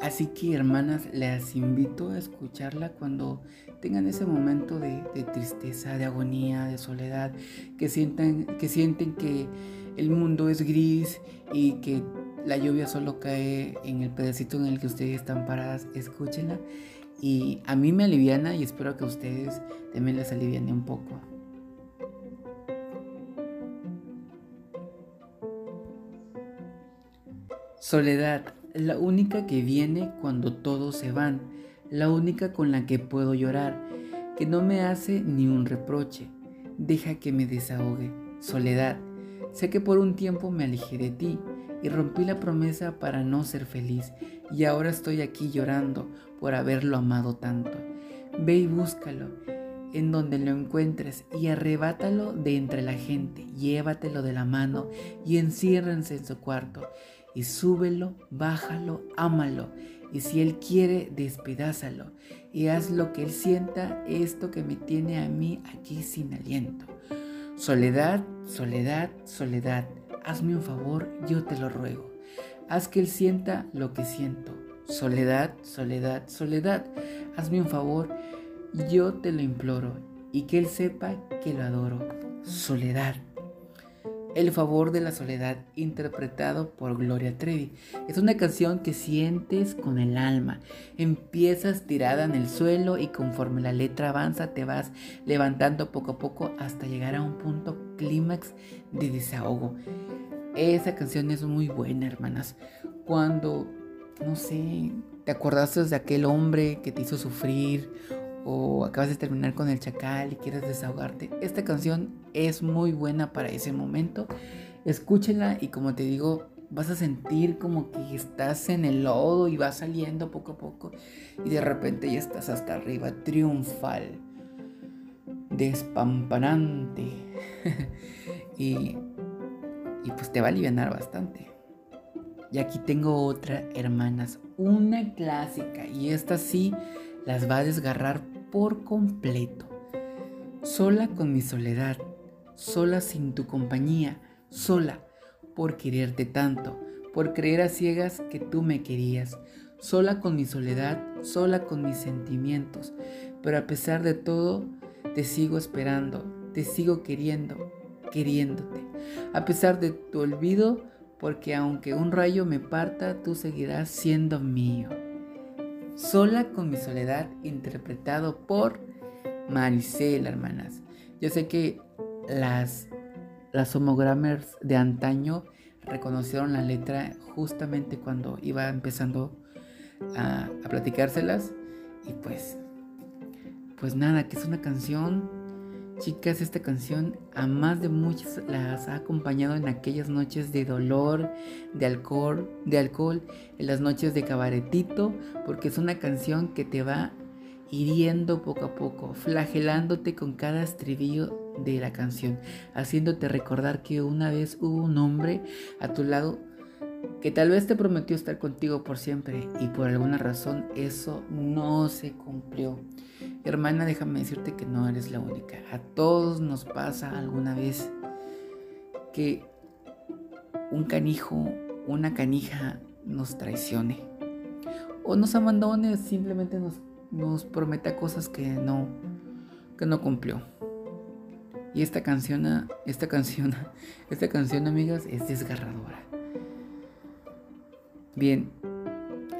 Así que, hermanas, las invito a escucharla cuando tengan ese momento de tristeza, de agonía, de soledad, que sienten que el mundo es gris y que la lluvia solo cae en el pedacito en el que ustedes están paradas. Escúchenla y a mí me aliviana, y espero que a ustedes también les aliviane un poco. Soledad, la única que viene cuando todos se van, la única con la que puedo llorar, que no me hace ni un reproche, deja que me desahogue, Soledad, sé que por un tiempo me alejé de ti y rompí la promesa para no ser feliz, y ahora estoy aquí llorando por haberlo amado tanto. Ve y búscalo en donde lo encuentres y arrebátalo de entre la gente, llévatelo de la mano y enciérrense en su cuarto y súbelo, bájalo, ámalo, y si él quiere, despedázalo y haz lo que él sienta, esto que me tiene a mí aquí sin aliento. Soledad, soledad, soledad, hazme un favor, yo te lo ruego, haz que él sienta lo que siento. Soledad, soledad, soledad, hazme un favor, yo te lo imploro, y que él sepa que lo adoro. Soledad. El favor de la soledad, interpretado por Gloria Trevi. Es una canción que sientes con el alma. Empiezas tirada en el suelo y conforme la letra avanza te vas levantando poco a poco hasta llegar a un punto clímax de desahogo. Esa canción es muy buena, hermanas. Cuando, no sé, te acordaste de aquel hombre que te hizo sufrir, o acabas de terminar con el chacal y quieres desahogarte, esta canción es muy buena para ese momento. Escúchenla y, como te digo, vas a sentir como que estás en el lodo y vas saliendo poco a poco y de repente ya estás hasta arriba, triunfal, despampanante. y pues te va a aliviar bastante. Y aquí tengo otra, hermanas, una clásica, y esta sí las va a desgarrar por completo. Sola con mi soledad, sola sin tu compañía, sola por quererte tanto, por creer a ciegas que tú me querías, sola con mi soledad, sola con mis sentimientos, pero a pesar de todo te sigo esperando, te sigo queriendo, queriéndote, a pesar de tu olvido, porque aunque un rayo me parta, tú seguirás siendo mío. Sola con mi soledad, interpretado por Marisela Armanaz. Yo sé que las homogramers de antaño reconocieron la letra justamente cuando iba empezando a platicárselas. Y pues nada, que es una canción, chicas, esta canción a más de muchas las ha acompañado en aquellas noches de dolor, de alcohol, en las noches de cabaretito, porque es una canción que te va hiriendo poco a poco, flagelándote con cada estribillo de la canción, haciéndote recordar que una vez hubo un hombre a tu lado que tal vez te prometió estar contigo por siempre y por alguna razón eso no se cumplió. Hermana, déjame decirte que no eres la única. A todos nos pasa alguna vez que un canijo, una canija nos traicione o nos abandone, simplemente nos prometa cosas que no cumplió. Y esta canción, amigas, es desgarradora. Bien,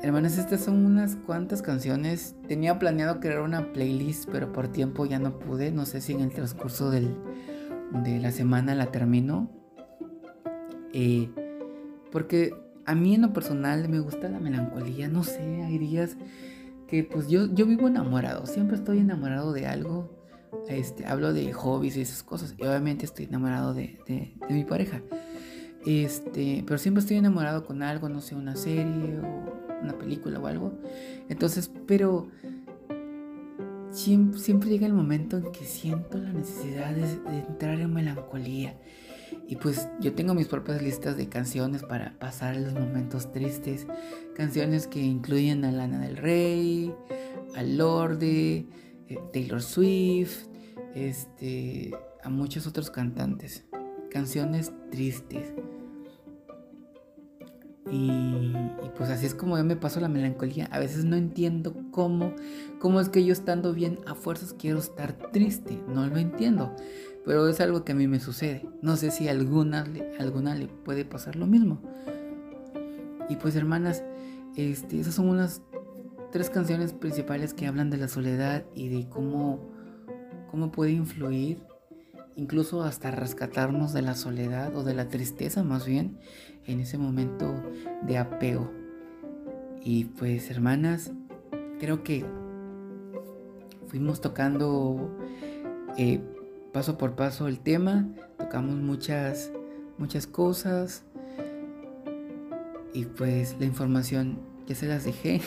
hermanas, estas son unas cuantas canciones. Tenía planeado crear una playlist, pero por tiempo ya no pude. No sé si en el transcurso de la semana la termino. Porque a mí en lo personal me gusta la melancolía. No sé, hay días que pues yo vivo enamorado. Siempre estoy enamorado de algo. Hablo de hobbies y esas cosas. Y obviamente estoy enamorado de mi pareja. Pero siempre estoy enamorado con algo, no sé, una serie o una película o algo. Entonces, pero siempre llega el momento en que siento la necesidad de entrar en melancolía. Y pues yo tengo mis propias listas de canciones para pasar los momentos tristes. Canciones que incluyen a Lana del Rey, a Lorde, Taylor Swift, a muchos otros cantantes. Canciones tristes. Y pues así es como yo me paso la melancolía. A veces no entiendo cómo es que yo, estando bien, a fuerzas quiero estar triste. No lo entiendo, pero es algo que a mí me sucede. No sé si a alguna le puede pasar lo mismo. Y pues, hermanas, esas son unas tres canciones principales que hablan de la soledad y de cómo puede influir, incluso hasta rescatarnos de la soledad o de la tristeza, más bien, en ese momento de apego. Y pues, hermanas, creo que fuimos tocando paso por paso el tema, tocamos muchas cosas y pues la información ya se las dejé.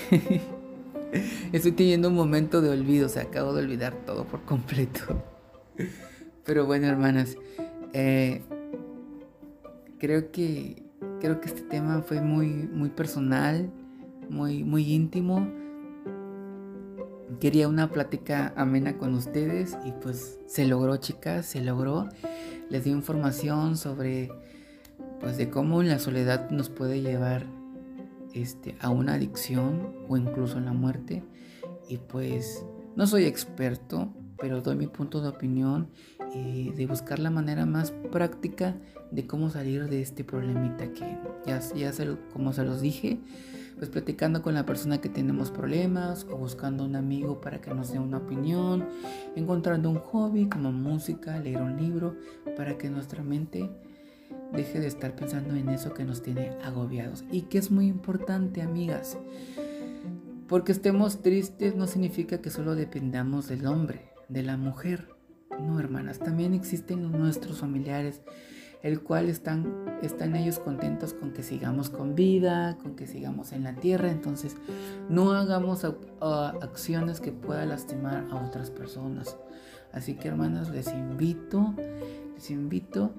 Estoy teniendo un momento de olvido, o sea, acabo de olvidar todo por completo. Pero bueno, hermanas, creo que este tema fue muy personal, muy íntimo. Quería una plática amena con ustedes y pues se logró, chicas, se logró. Les di información sobre pues de cómo la soledad nos puede llevar a una adicción o incluso a la muerte. Y pues no soy experto, pero doy mi punto de opinión y de buscar la manera más práctica de cómo salir de este problemita que como se los dije, pues platicando con la persona que tenemos problemas o buscando un amigo para que nos dé una opinión, encontrando un hobby como música, leer un libro, para que nuestra mente deje de estar pensando en eso que nos tiene agobiados. Y que es muy importante, amigas, porque estemos tristes no significa que solo dependamos del hombre, de la mujer. No, hermanas, también existen nuestros familiares, el cual están ellos contentos con que sigamos con vida, con que sigamos en la tierra. Entonces no hagamos acciones que puedan lastimar a otras personas. Así que, hermanas, les invito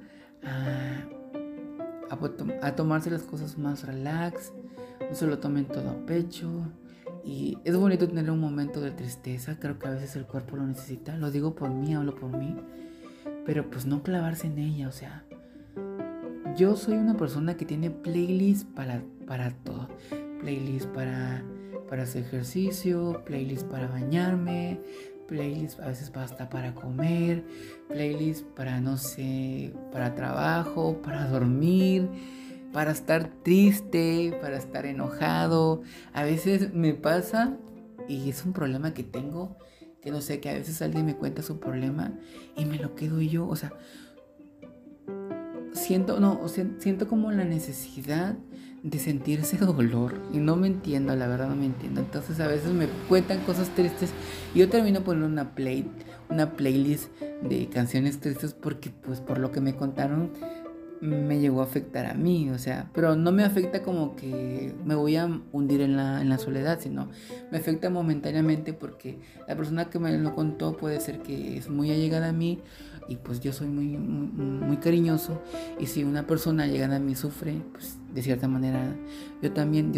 a tomarse las cosas más relax, no se lo tomen todo a pecho. Y es bonito tener un momento de tristeza, creo que a veces el cuerpo lo necesita, lo digo por mí, hablo por mí, pero pues no clavarse en ella. O sea, yo soy una persona que tiene playlists para todo. Playlists para hacer ejercicio, playlists para bañarme, playlists a veces hasta para comer, playlists para, no sé, para trabajo, para dormir, para estar triste, para estar enojado. A veces me pasa, y es un problema que tengo, que no sé, que a veces alguien me cuenta su problema y me lo quedo yo, o sea, siento como la necesidad de sentir ese dolor. Y no me entiendo, la verdad no me entiendo. Entonces a veces me cuentan cosas tristes y yo termino poniendo una playlist de canciones tristes, porque pues por lo que me contaron me llegó a afectar a mí. O sea, pero no me afecta como que me voy a hundir en la soledad, sino me afecta momentáneamente, porque la persona que me lo contó puede ser que es muy allegada a mí, y pues yo soy muy cariñoso, y si una persona llegada a mí sufre, pues de cierta manera yo también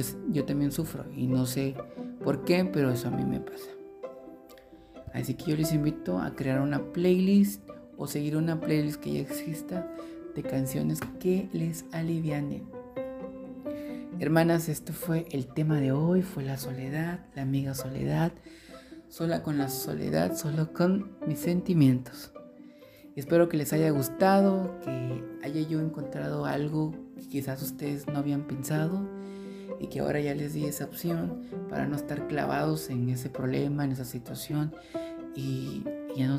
sufro, y no sé por qué, pero eso a mí me pasa. Así que yo les invito a crear una playlist o seguir una playlist que ya exista de canciones que les alivianen. Hermanas, esto fue el tema de hoy, fue la soledad, la amiga soledad, sola con la soledad, solo con mis sentimientos. Espero que les haya gustado, que haya yo encontrado algo que quizás ustedes no habían pensado y que ahora ya les di esa opción para no estar clavados en ese problema, en esa situación, y ya no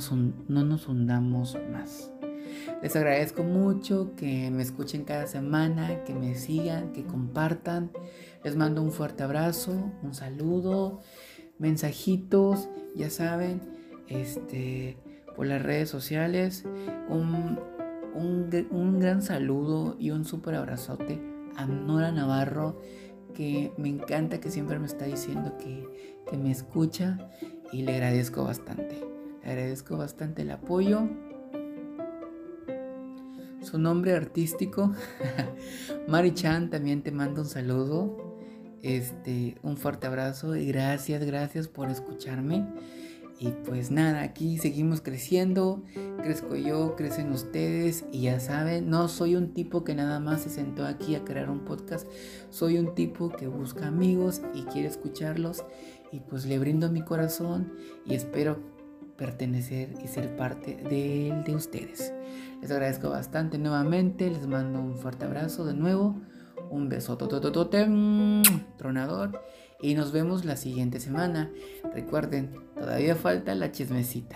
nos hundamos más. Les agradezco mucho que me escuchen cada semana, que me sigan, que compartan. Les mando un fuerte abrazo, un saludo, mensajitos, ya saben, por las redes sociales, un gran saludo y un súper abrazote a Nora Navarro, que me encanta, que siempre me está diciendo que me escucha, y le agradezco bastante. Le agradezco bastante el apoyo. Su nombre artístico, Mari Chan, también te mando un saludo, un fuerte abrazo, y gracias por escucharme. Y pues nada, aquí seguimos creciendo, crezco yo, crecen ustedes, y ya saben, no soy un tipo que nada más se sentó aquí a crear un podcast, soy un tipo que busca amigos y quiere escucharlos, y pues le brindo mi corazón y espero pertenecer y ser parte de ustedes. Les agradezco bastante nuevamente, les mando un fuerte abrazo de nuevo, un beso totototote, tronador. Y nos vemos la siguiente semana. Recuerden, todavía falta la chismecita.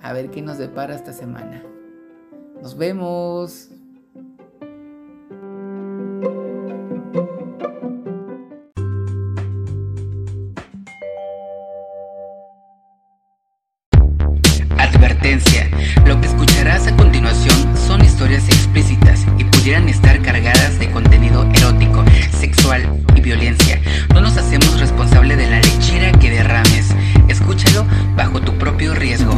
A ver qué nos depara esta semana. ¡Nos vemos! Advertencia. advertencia, lo que escucharás a continuación son historias explícitas y pudieran estar cargadas de contenido erótico, sexual y violencia. No nos hacemos responsable de la lechera que derrames. Escúchalo bajo tu propio riesgo.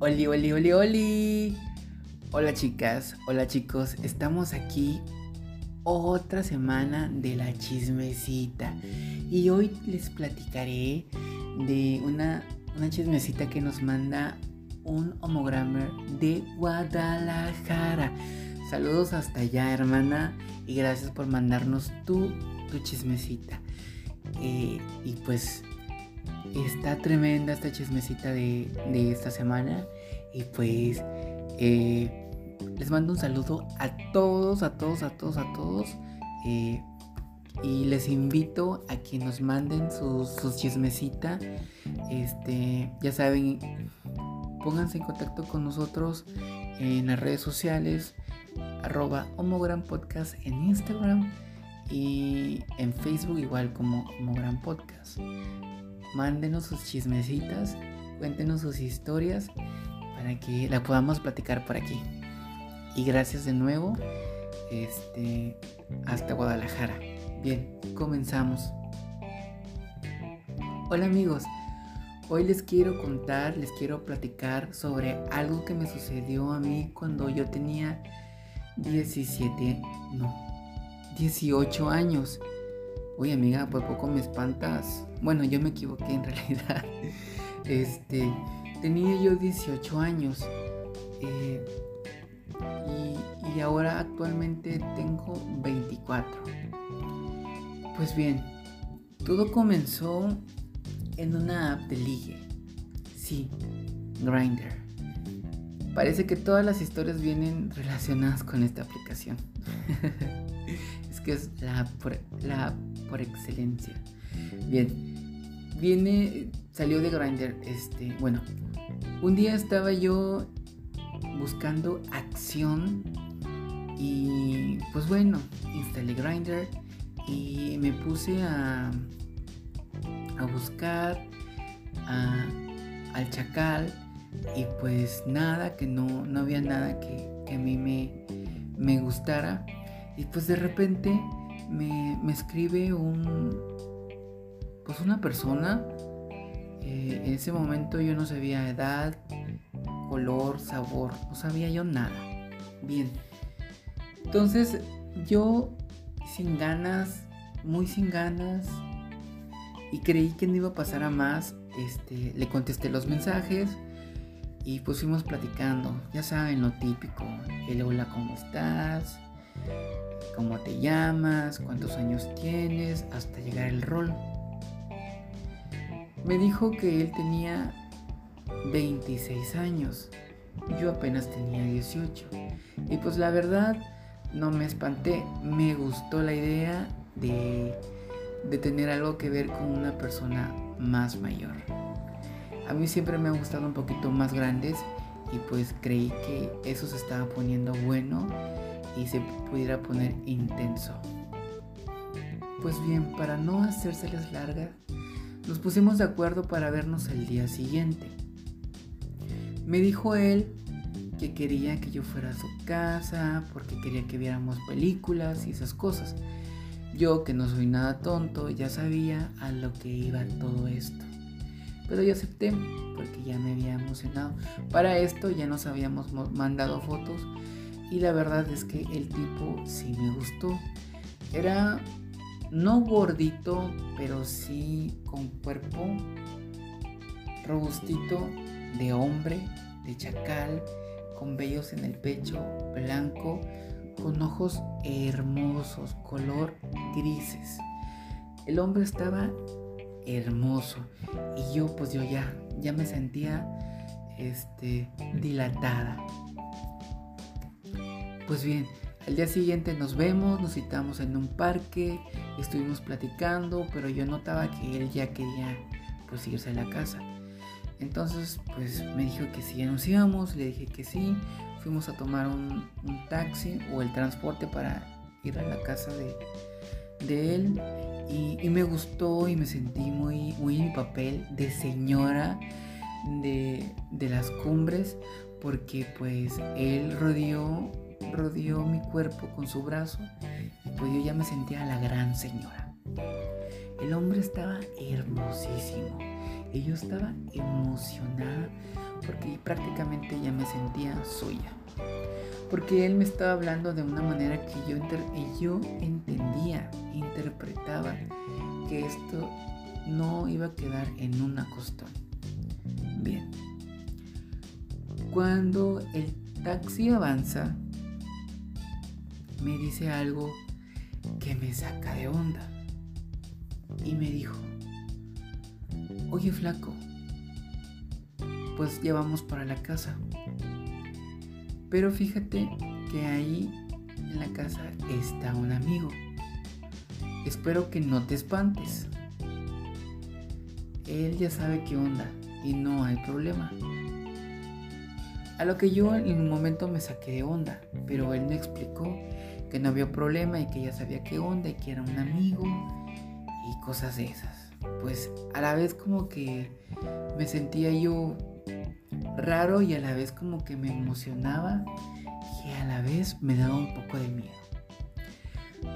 Oli, oli, oli, oli. Hola chicas, hola chicos, estamos aquí otra semana de la chismecita y hoy les platicaré de una chismecita que nos manda un homogramer de Guadalajara. Saludos hasta allá, hermana, y gracias por mandarnos tu chismecita. Y pues está tremenda esta chismecita de esta semana. Y pues les mando un saludo a todos. Y les invito a que nos manden sus chismecita. Ya saben, pónganse en contacto con nosotros en las redes sociales, @homogrampodcast en Instagram y en Facebook igual como homogrampodcast. Mándenos sus chismecitas, cuéntenos sus historias para que la podamos platicar por aquí. Y gracias de nuevo, hasta Guadalajara. Bien, comenzamos. Hola amigos, hoy les quiero platicar sobre algo que me sucedió a mí cuando yo tenía 18 años. Uy, amiga, por poco me espantas. Bueno, yo me equivoqué en realidad. Tenía yo 18 años. Y ahora actualmente tengo 24. Pues bien, todo comenzó en una app de ligue. Sí, Grindr. Parece que todas las historias vienen relacionadas con esta aplicación. Es que es la app por excelencia. Bien, salió de Grindr. Un día estaba yo buscando acción y pues bueno, instalé Grindr y me puse a buscar al chacal y pues nada, que no había nada que a mí me gustara. Y pues de repente me escribe una persona. En ese momento yo no sabía edad, color, sabor, no sabía yo nada. Bien, entonces yo muy sin ganas y creí que no iba a pasar a más. Le contesté los mensajes y pues fuimos platicando, ya saben, lo típico, el hola, ¿cómo estás?, ¿cómo te llamas?, ¿cuántos años tienes?, hasta llegar el rol. Me dijo que él tenía 26 años, yo apenas tenía 18. Y pues la verdad, no me espanté, me gustó la idea de tener algo que ver con una persona más mayor. A mí siempre me han gustado un poquito más grandes y pues creí que eso se estaba poniendo bueno y se pudiera poner intenso. Pues bien, para no hacérselas largas, nos pusimos de acuerdo para vernos el día siguiente. Me dijo él que quería que yo fuera a su casa porque quería que viéramos películas y esas cosas. Yo, que no soy nada tonto, ya sabía a lo que iba todo esto, pero yo acepté porque ya me había emocionado. Para esto ya nos habíamos mandado fotos. Y la verdad es que el tipo sí me gustó. Era no gordito, pero sí con cuerpo robustito, de hombre, de chacal, con vellos en el pecho, blanco, con ojos hermosos, color grises. El hombre estaba hermoso y yo ya me sentía dilatada. Pues bien, al día siguiente nos citamos en un parque, estuvimos platicando, pero yo notaba que él ya quería pues irse a la casa. Entonces pues me dijo que sí, nos íbamos, le dije que sí, fuimos a tomar un taxi o el transporte para ir a la casa de él, y me gustó y me sentí muy en mi papel de señora de las cumbres, porque pues él rodeó mi cuerpo con su brazo y pues yo ya me sentía la gran señora. El hombre estaba hermosísimo y yo estaba emocionada porque prácticamente ya me sentía suya, porque él me estaba hablando de una manera que yo entendía, interpretaba que esto no iba a quedar en un acostón. Bien, cuando el taxi avanza, me dice algo que me saca de onda y me dijo: oye, flaco, pues ya vamos para la casa, pero fíjate que ahí en la casa está un amigo, espero que no te espantes, él ya sabe qué onda y no hay problema. A lo que yo en un momento me saqué de onda, pero él me explicó que no había problema y que ya sabía qué onda y que era un amigo y cosas de esas. Pues a la vez como que me sentía yo raro y a la vez como que me emocionaba y a la vez me daba un poco de miedo.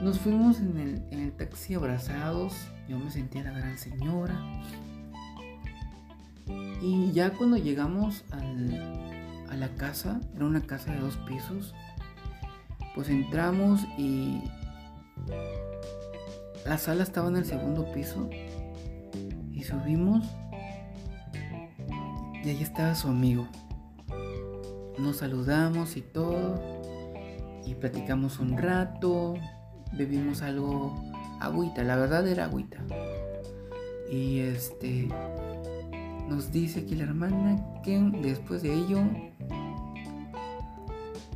Nos fuimos en el taxi abrazados, yo me sentía la gran señora, y ya cuando llegamos a la casa, era una casa de 2 pisos, pues entramos y la sala estaba en el 2.0 piso y subimos y ahí estaba su amigo. Nos saludamos y todo y platicamos un rato, bebimos algo, agüita, la verdad era agüita, y nos dice aquí la hermana que después de ello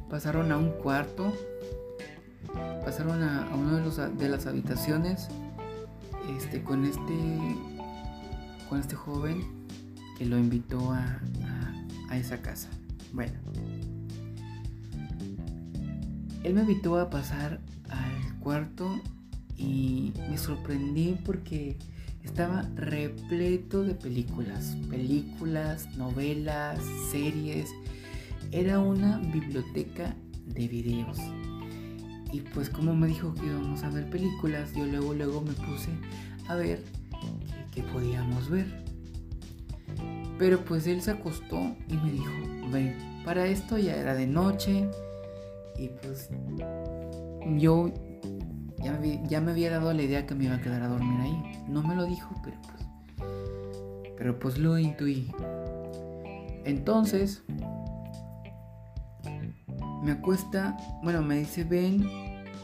pasaron a un cuarto, pasaron a uno de las habitaciones con este joven que lo invitó a esa casa. Bueno, él me invitó a pasar al cuarto y me sorprendí porque estaba repleto de películas, novelas, series. Era una biblioteca de videos. Y pues como me dijo que íbamos a ver películas, yo luego me puse a ver qué podíamos ver. Pero pues él se acostó y me dijo: ven. Para esto ya era de noche y pues yo ya me había dado la idea que me iba a quedar a dormir ahí. No me lo dijo, pero pues lo intuí. Entonces me acuesta, bueno, me dice: ven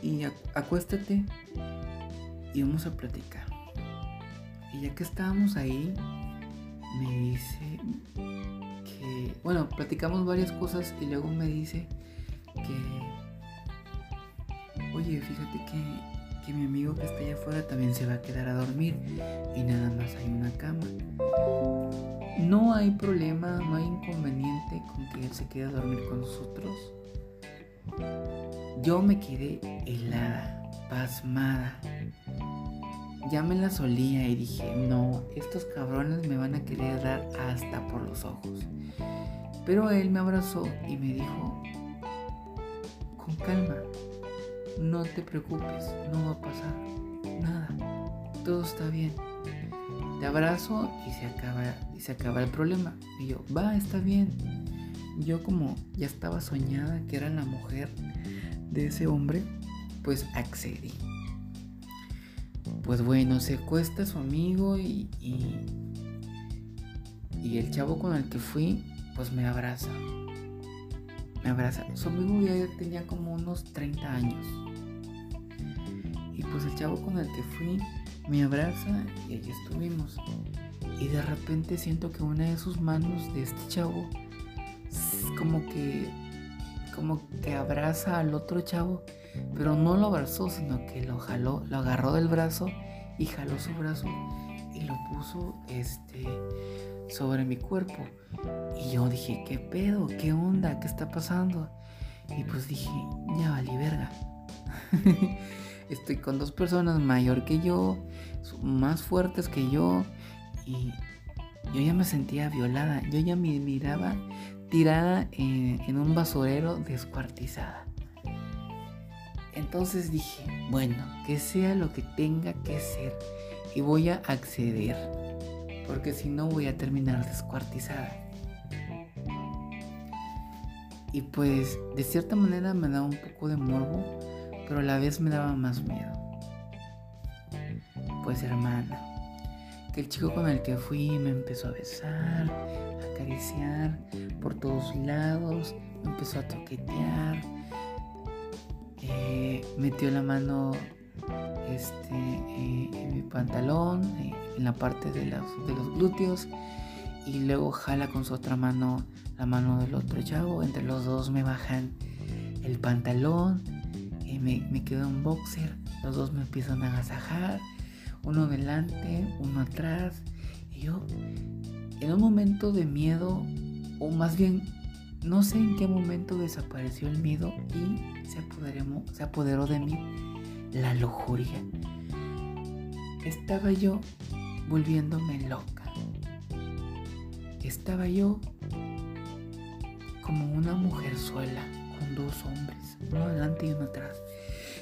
y acuéstate y vamos a platicar. Y ya que estábamos ahí, me dice que, bueno, platicamos varias cosas y luego me dice que, oye, fíjate que mi amigo que está allá afuera también se va a quedar a dormir y nada más hay una cama. No hay problema, no hay inconveniente con que él se quede a dormir con nosotros. Yo me quedé helada, pasmada. Ya me la solía y dije: no, estos cabrones me van a querer dar hasta por los ojos. Pero él me abrazó y me dijo: con calma, no te preocupes, no va a pasar nada, todo está bien. Te abrazo y se acaba el problema. Y yo: va, está bien. Yo, como ya estaba soñada que era la mujer de ese hombre, pues accedí. Pues bueno, se acuesta su amigo y el chavo con el que fui pues me abraza. Su amigo ya tenía como unos 30 años y pues el chavo con el que fui me abraza y ahí estuvimos, y de repente siento que una de sus manos, de este chavo, como que abraza al otro chavo, pero no lo abrazó, sino que lo jaló, lo agarró del brazo y jaló su brazo y lo puso sobre mi cuerpo. Y yo dije, ¿qué pedo? ¿Qué onda? ¿Qué está pasando? Y pues dije, ya valí verga. Estoy con dos personas mayor que yo, más fuertes que yo, y yo ya me sentía violada. Yo ya me miraba tirada en un basurero, descuartizada. Entonces dije, bueno, que sea lo que tenga que ser, y voy a acceder, porque si no voy a terminar descuartizada. Y pues de cierta manera me daba un poco de morbo, pero a la vez me daba más miedo. Pues hermana, que el chico con el que fui me empezó a besar, a acariciar por todos lados, me empezó a toquetear, metió la mano en mi pantalón, en la parte de los glúteos, y luego jala con su otra mano la mano del otro chavo. Entre los dos me bajan el pantalón, me quedo en boxer, los dos me empiezan a agasajar, uno delante, uno atrás, y yo en un momento de miedo, o más bien no sé en qué momento desapareció el miedo y se apoderó de mí la lujuria. Estaba yo volviéndome loca. Estaba yo como una mujer sola, con dos hombres, uno adelante y uno atrás.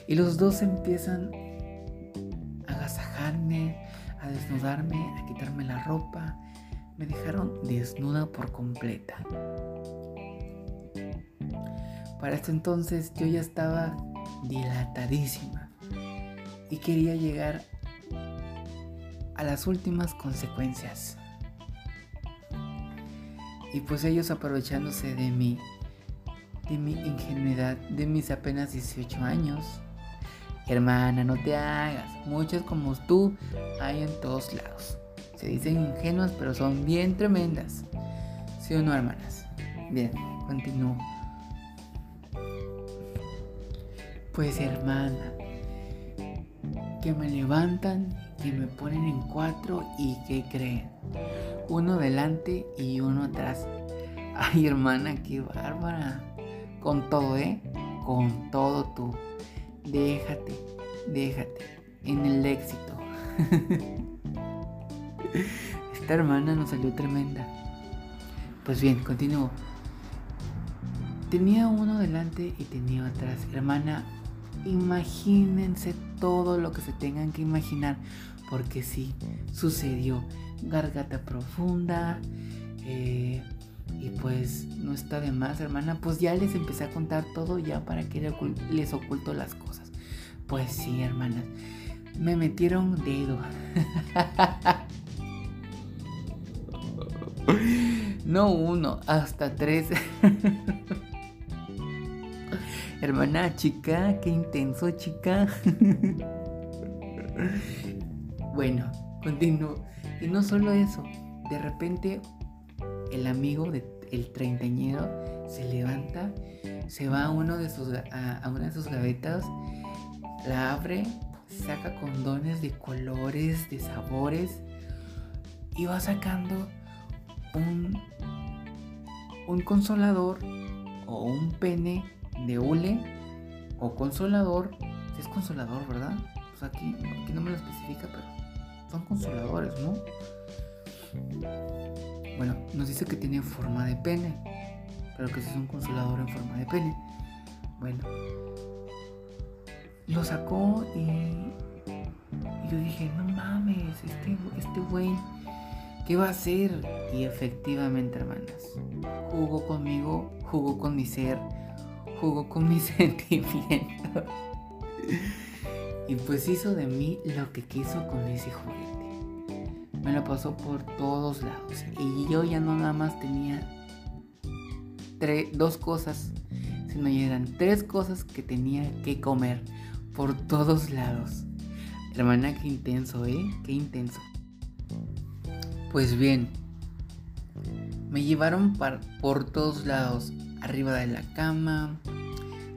Y los dos empiezan a agasajarme, a desnudarme, a quitarme la ropa. Me dejaron desnuda por completa. Para este entonces yo ya estaba dilatadísima y quería llegar a las últimas consecuencias. Y pues ellos, aprovechándose de mí, de mi ingenuidad, de mis apenas 18 años. Hermana, no te hagas. Muchas como tú hay en todos lados. Se dicen ingenuas, pero son bien tremendas. ¿Sí o no, hermanas? Bien, continúo. Pues hermana, que me levantan, que me ponen en cuatro, y ¿qué creen? Uno delante y uno atrás. Ay, hermana, qué bárbara. Con todo, con todo tú. Déjate en el éxito. Esta hermana nos salió tremenda. Pues bien, continúo. Tenía uno delante y tenía atrás. Hermana, imagínense todo lo que se tengan que imaginar, porque sí, sucedió. Garganta profunda, y pues no está de más, hermana. Pues ya les empecé a contar todo, ya para que les oculto las cosas. Pues sí, hermanas, me metieron dedo. No uno, hasta tres. Hermana, chica, qué intenso, chica. Bueno, continúo. Y no solo eso, de repente el amigo del treintañero se levanta, se va a una de sus gavetas, la abre, saca condones de colores, de sabores, y va sacando un consolador o un pene de hule o consolador. Es consolador, ¿verdad? Pues aquí no me lo especifica, pero son consoladores, ¿no? Bueno, nos dice que tiene forma de pene, pero que si es un consolador en forma de pene. Bueno, lo sacó y yo dije, no mames, este güey, ¿qué va a hacer? Y efectivamente, hermanas, jugó conmigo, jugó con mi ser, jugó con mis sentimientos. Y pues hizo de mí lo que quiso con ese juguete. Me lo pasó por todos lados. Y yo ya no nada más tenía dos cosas, sino ya eran tres cosas que tenía que comer por todos lados. Hermana, qué intenso, qué intenso. Pues bien, me llevaron por todos lados. Arriba de la cama,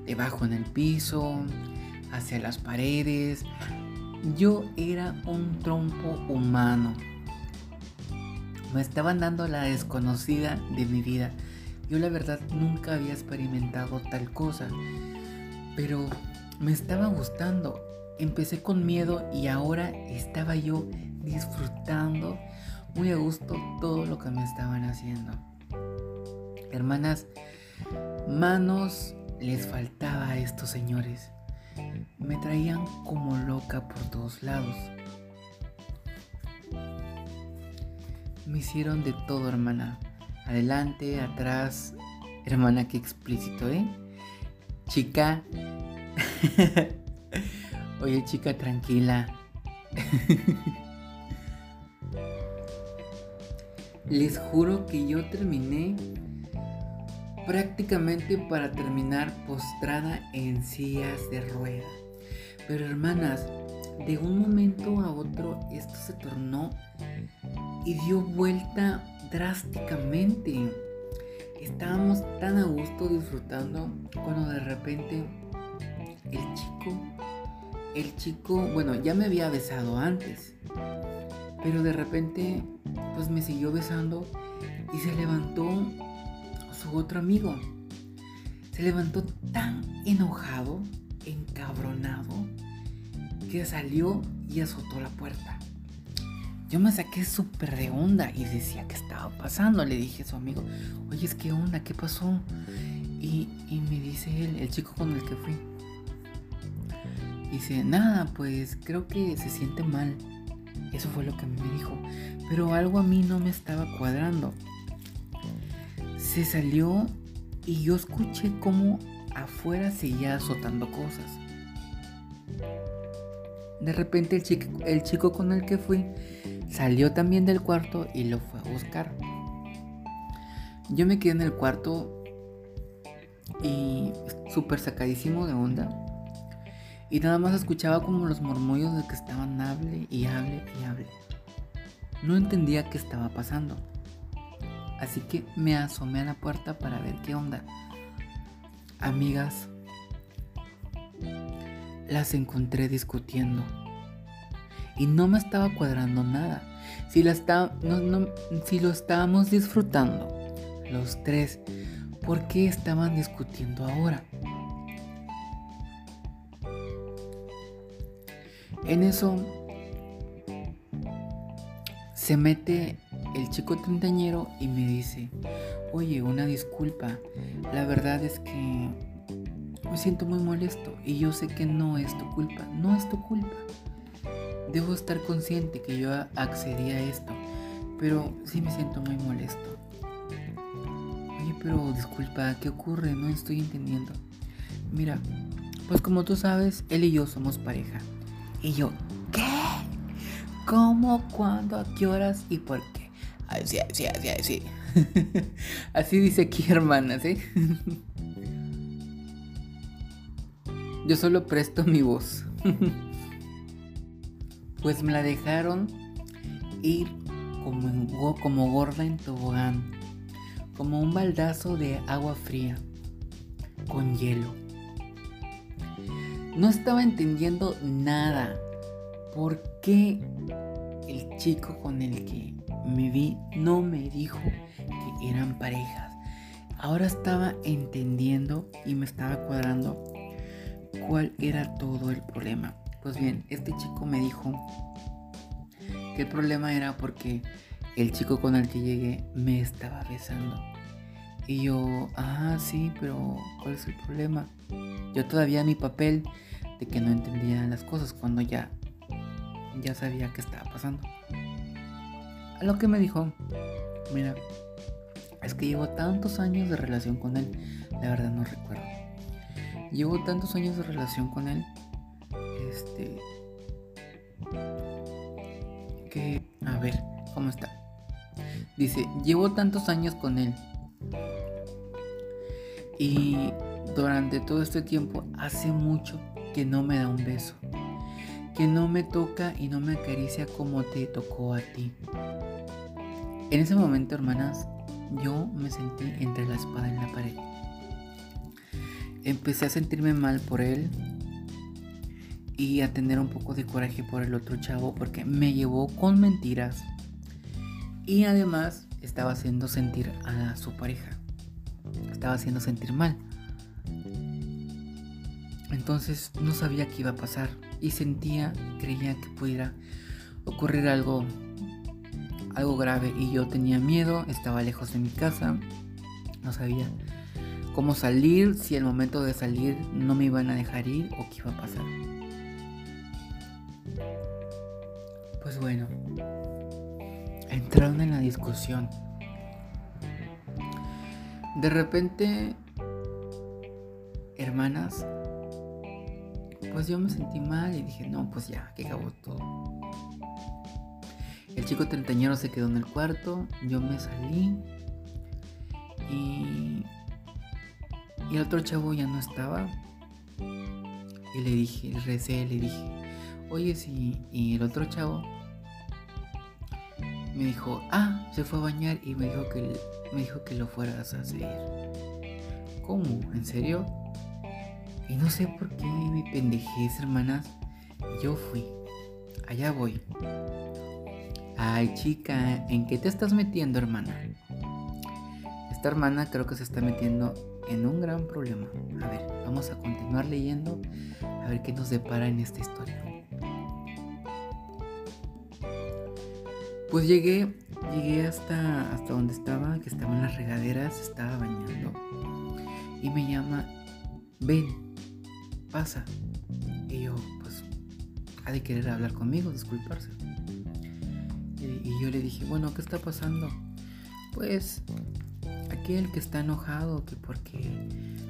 debajo en el piso, hacia las paredes. Yo era un trompo humano. me estaban dando la desconocida de mi vida. Yo la verdad nunca había experimentado tal cosa, pero me estaba gustando. Empecé con miedo y ahora estaba yo disfrutando muy a gusto todo lo que me estaban haciendo. Hermanas, manos les faltaba a estos señores. Me traían como loca por todos lados. Me hicieron de todo, hermana. Adelante, atrás. Hermana, qué explícito, ¿eh? Chica. Oye, chica, tranquila. Les juro que yo terminé prácticamente para terminar postrada en sillas de rueda. Pero hermanas, de un momento a otro esto se tornó y dio vuelta drásticamente. Estábamos tan a gusto disfrutando cuando de repente el chico, bueno, ya me había besado antes, pero de repente pues me siguió besando y se levantó su otro amigo. Se levantó tan enojado, encabronado, que salió y azotó la puerta. Yo me saqué súper de onda y decía, ¿qué estaba pasando? Le dije a su amigo, oye, ¿qué onda? ¿Qué pasó? Y me dice él, el chico con el que fui, dice, nada, pues creo que se siente mal. Eso fue lo que me dijo, pero algo a mí no me estaba cuadrando. Se salió y yo escuché como afuera seguía azotando cosas. De repente el chico con el que fui salió también del cuarto y lo fue a buscar. Yo me quedé en el cuarto y súper sacadísimo de onda. Y nada más escuchaba como los murmullos de que estaban hable y hable y hable. No entendía qué estaba pasando. Así que me asomé a la puerta para ver qué onda. Amigas, las encontré discutiendo. Y no me estaba cuadrando nada. Si lo estábamos disfrutando, los tres, ¿por qué estaban discutiendo ahora? En eso se mete el chico treintañero y me dice, oye, una disculpa, la verdad es que me siento muy molesto y yo sé que no es tu culpa. Debo estar consciente que yo accedí a esto, pero sí me siento muy molesto. Oye, pero disculpa, ¿qué ocurre? No estoy entendiendo. Mira, pues como tú sabes, él y yo somos pareja. Y yo, ¿qué? ¿Cómo? ¿Cuándo? ¿A qué horas? ¿Y por qué? Así. Así dice aquí, hermanas, ¿eh? Yo solo presto mi voz. Pues me la dejaron ir como gorda en tobogán. Como un baldazo de agua fría. Con hielo. No estaba entendiendo nada. ¿Por qué el chico con el que me vi no me dijo que eran parejas? Ahora estaba entendiendo y me estaba cuadrando cuál era todo el problema. Pues bien, este chico me dijo que el problema era porque el chico con el que llegué me estaba besando. Y yo, sí, pero ¿cuál es el problema? Yo todavía mi papel de que no entendía las cosas cuando ya sabía qué estaba pasando. A lo que me dijo, mira, es que llevo tantos años de relación con él, la verdad no recuerdo. Llevo tantos años de relación con él, que, a ver, ¿cómo está? Dice, llevo tantos años con él. Y durante todo este tiempo hace mucho que no me da un beso, que no me toca y no me acaricia como te tocó a ti. En ese momento, hermanas, yo me sentí entre la espada y la pared. Empecé a sentirme mal por él y a tener un poco de coraje por el otro chavo porque me llevó con mentiras y además estaba haciendo sentir a su pareja, estaba haciendo sentir mal. Entonces no sabía qué iba a pasar y creía que pudiera ocurrir algo grave, y yo tenía miedo, estaba lejos de mi casa, no sabía cómo salir, si el momento de salir no me iban a dejar ir o qué iba a pasar. Pues bueno, entraron en la discusión. De repente, hermanas, pues yo me sentí mal y dije, no, pues ya, que acabó todo. El chico treintañero se quedó en el cuarto, yo me salí y el otro chavo ya no estaba. Y le dije, le dije, oye, sí. Y el otro chavo me dijo, se fue a bañar y me dijo que lo fueras a seguir. ¿Cómo? ¿En serio? Y no sé por qué me pendejez, hermanas. Yo fui. Allá voy. Ay, chica, ¿en qué te estás metiendo, hermana? Esta hermana creo que se está metiendo en un gran problema. A ver, vamos a continuar leyendo, a ver qué nos depara en esta historia. Pues llegué hasta donde estaba, que estaban las regaderas, estaba bañando. Y me llama, ven, pasa. Y yo, pues, ha de querer hablar conmigo, disculparse. Y yo le dije, bueno, ¿qué está pasando? Pues, aquel que está enojado, que porque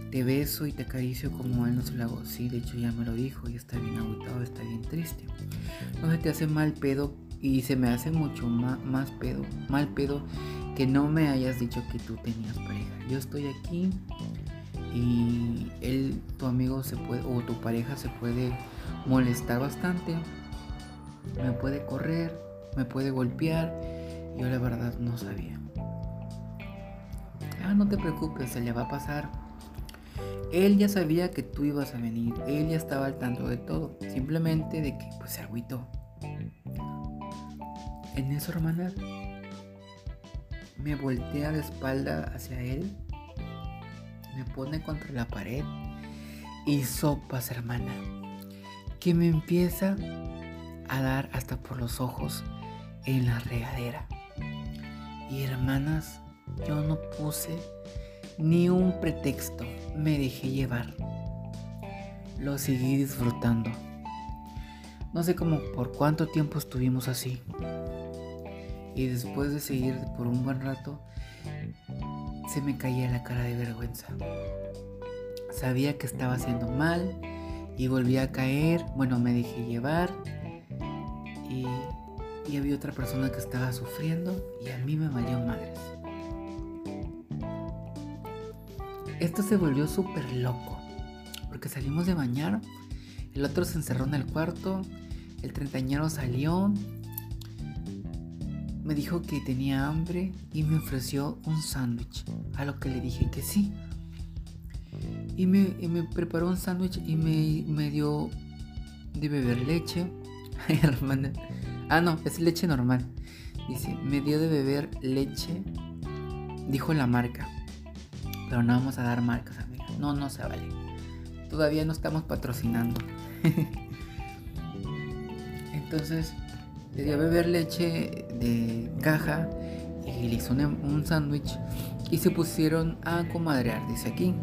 te beso y te acaricio como él no se lo hago. Sí, de hecho ya me lo dijo y está bien agotado, está bien triste. No se te hace mal pedo y se me hace mucho mal pedo que no me hayas dicho que tú tenías pareja. Yo estoy aquí y él, tu amigo se puede, o tu pareja se puede molestar bastante, me puede correr, me puede golpear. Yo la verdad no sabía. No te preocupes, se le va a pasar. Él ya sabía que tú ibas a venir, él ya estaba al tanto de todo, simplemente de que pues se agüitó. En eso, hermana, me voltea de espalda hacia él, me pone contra la pared y sopas, hermana, que me empieza a dar hasta por los ojos en la regadera. Y hermanas, yo no puse ni un pretexto, me dejé llevar, lo seguí disfrutando. No sé cómo por cuánto tiempo estuvimos así. Y después de seguir por un buen rato, se me caía la cara de vergüenza. Sabía que estaba haciendo mal y volví a caer. Bueno, me dejé llevar y había otra persona que estaba sufriendo y a mí me valió madres. Esto se volvió súper loco, porque salimos de bañar, el otro se encerró en el cuarto, el treintañero salió, me dijo que tenía hambre y me ofreció un sándwich, a lo que le dije que sí. Y me preparó un sándwich y me dio de beber leche. Ay, hermana. No, es leche normal. Dice, me dio de beber leche, dijo la marca. Pero no vamos a dar marcas, amiga. No se vale. Todavía no estamos patrocinando. Entonces, le dio a beber leche de caja y le hizo un sándwich y se pusieron a comadrear, dice aquí.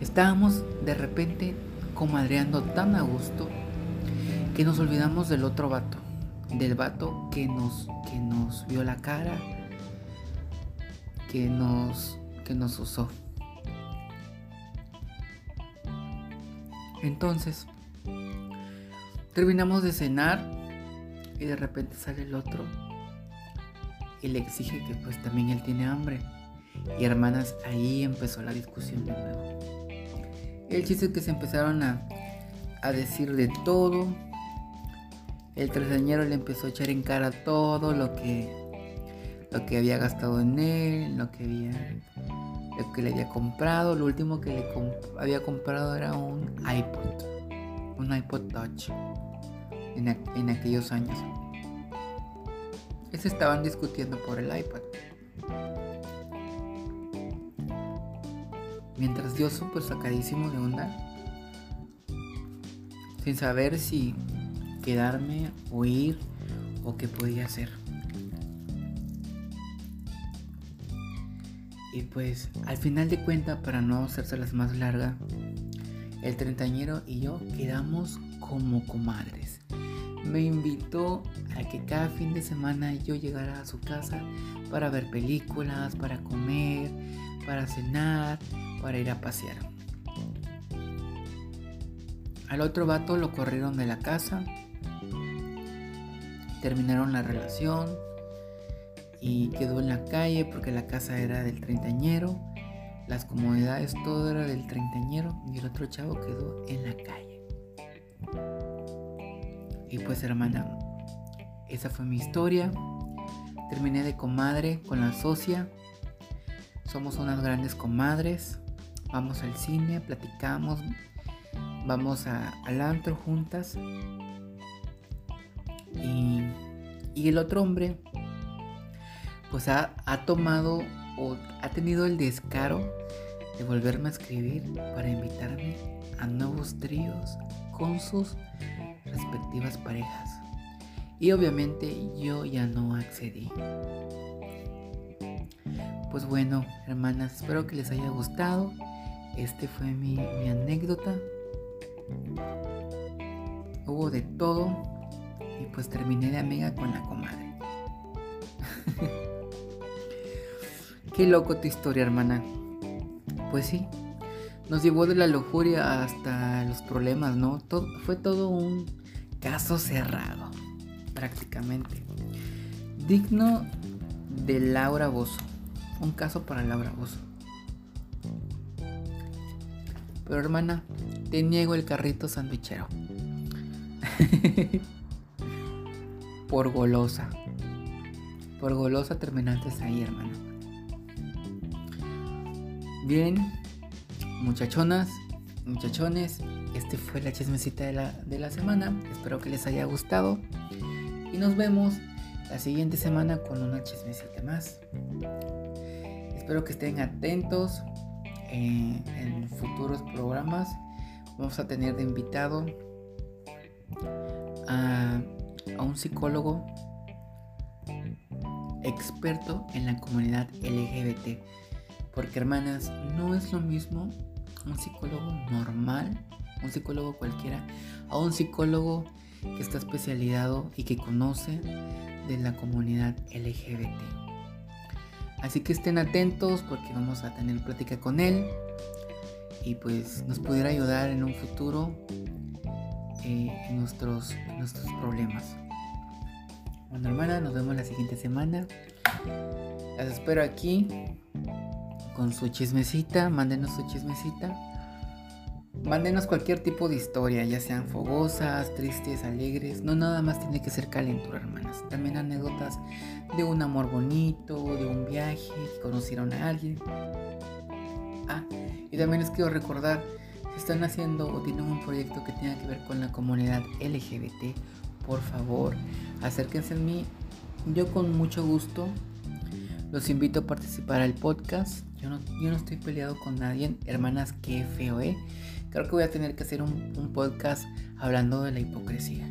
Estábamos de repente comadreando tan a gusto que nos olvidamos del otro vato, del vato que nos vio la cara, que nos usó. Entonces terminamos de cenar y de repente sale el otro y le exige que pues también él tiene hambre. Y hermanas, ahí empezó la discusión de nuevo. El chiste es que se empezaron a decir de todo. El treceañero le empezó a echar en cara todo lo que había gastado en él, lo que le había comprado. Lo último que le había comprado era un iPod Touch en aquellos años. que se estaban discutiendo por el iPad. Mientras yo súper sacadísimo de onda, sin saber si quedarme o ir o qué podía hacer. Y pues al final de cuentas, para no hacérselas más largas, el treintañero y yo quedamos como comadres. Me invitó a que cada fin de semana yo llegara a su casa para ver películas, para comer, para cenar, para ir a pasear. Al otro vato lo corrieron de la casa, terminaron la relación y quedó en la calle porque la casa era del treintañero, las comodidades, todo era del treintañero, y el otro chavo quedó en la calle. Y pues, hermana, esa fue mi historia. Terminé de comadre con la socia. Somos unas grandes comadres. Vamos al cine, platicamos, vamos al antro juntas. Y el otro hombre pues ha tomado o ha tenido el descaro de volverme a escribir para invitarme a nuevos tríos con sus respectivas parejas. Y obviamente yo ya no accedí. Pues bueno, hermanas, espero que les haya gustado. Este fue mi anécdota. Hubo de todo y pues terminé de amiga con la comadre. Qué loco tu historia, hermana. Pues sí, nos llevó de la lujuria hasta los problemas, ¿no? Fue todo un caso cerrado, prácticamente. Digno de Laura Bozzo. Un caso para Laura Bozzo. Pero, hermana, te niego el carrito sandwichero. Por golosa. Por golosa terminaste ahí, hermana. Bien, muchachonas, muchachones, este fue la chismecita de la semana. Espero que les haya gustado y nos vemos la siguiente semana con una chismecita más. Espero que estén atentos en futuros programas. Vamos a tener de invitado a un psicólogo experto en la comunidad LGBT. Porque, hermanas, no es lo mismo un psicólogo normal, un psicólogo cualquiera, a un psicólogo que está especializado y que conoce de la comunidad LGBT. Así que estén atentos porque vamos a tener plática con él y pues nos pudiera ayudar en un futuro en nuestros problemas. Bueno, hermanas, nos vemos la siguiente semana. Las espero aquí con su chismecita. Mándenos su chismecita, mándenos cualquier tipo de historia, ya sean fogosas, tristes, alegres. No nada más tiene que ser calentura, hermanas. También anécdotas de un amor bonito, de un viaje, que conocieron a alguien. Y también les quiero recordar, si están haciendo o tienen un proyecto que tenga que ver con la comunidad LGBT, por favor, acérquense a mí. Yo con mucho gusto los invito a participar al podcast. Yo no estoy peleado con nadie. Hermanas, qué feo, ¿eh? Creo que voy a tener que hacer un podcast hablando de la hipocresía.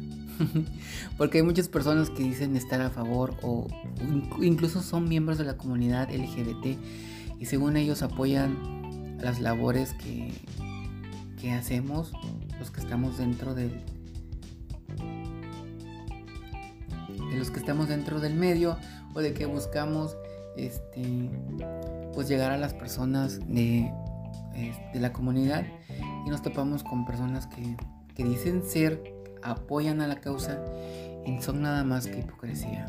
Porque hay muchas personas que dicen estar a favor o incluso son miembros de la comunidad LGBT. Y según ellos apoyan las labores que hacemos, los que estamos dentro del medio, o de que buscamos pues llegar a las personas de la comunidad, y nos topamos con personas que dicen ser, apoyan a la causa y son nada más que hipocresía.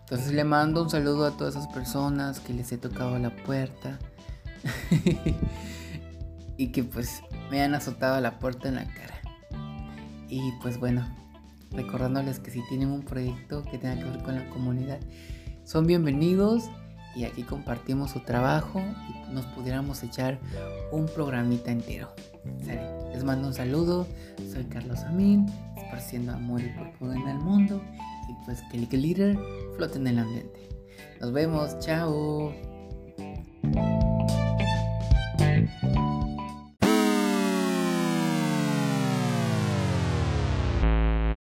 Entonces le mando un saludo a todas esas personas que les he tocado la puerta y que pues me han azotado la puerta en la cara. Y pues bueno, recordándoles que si tienen un proyecto que tenga que ver con la comunidad, son bienvenidos y aquí compartimos su trabajo y nos pudiéramos echar un programita entero. ¿Sale? Les mando un saludo. Soy Carlos Amín, esparciendo amor y purpura en el mundo, y pues que el glitter flote en el ambiente. Nos vemos, chao.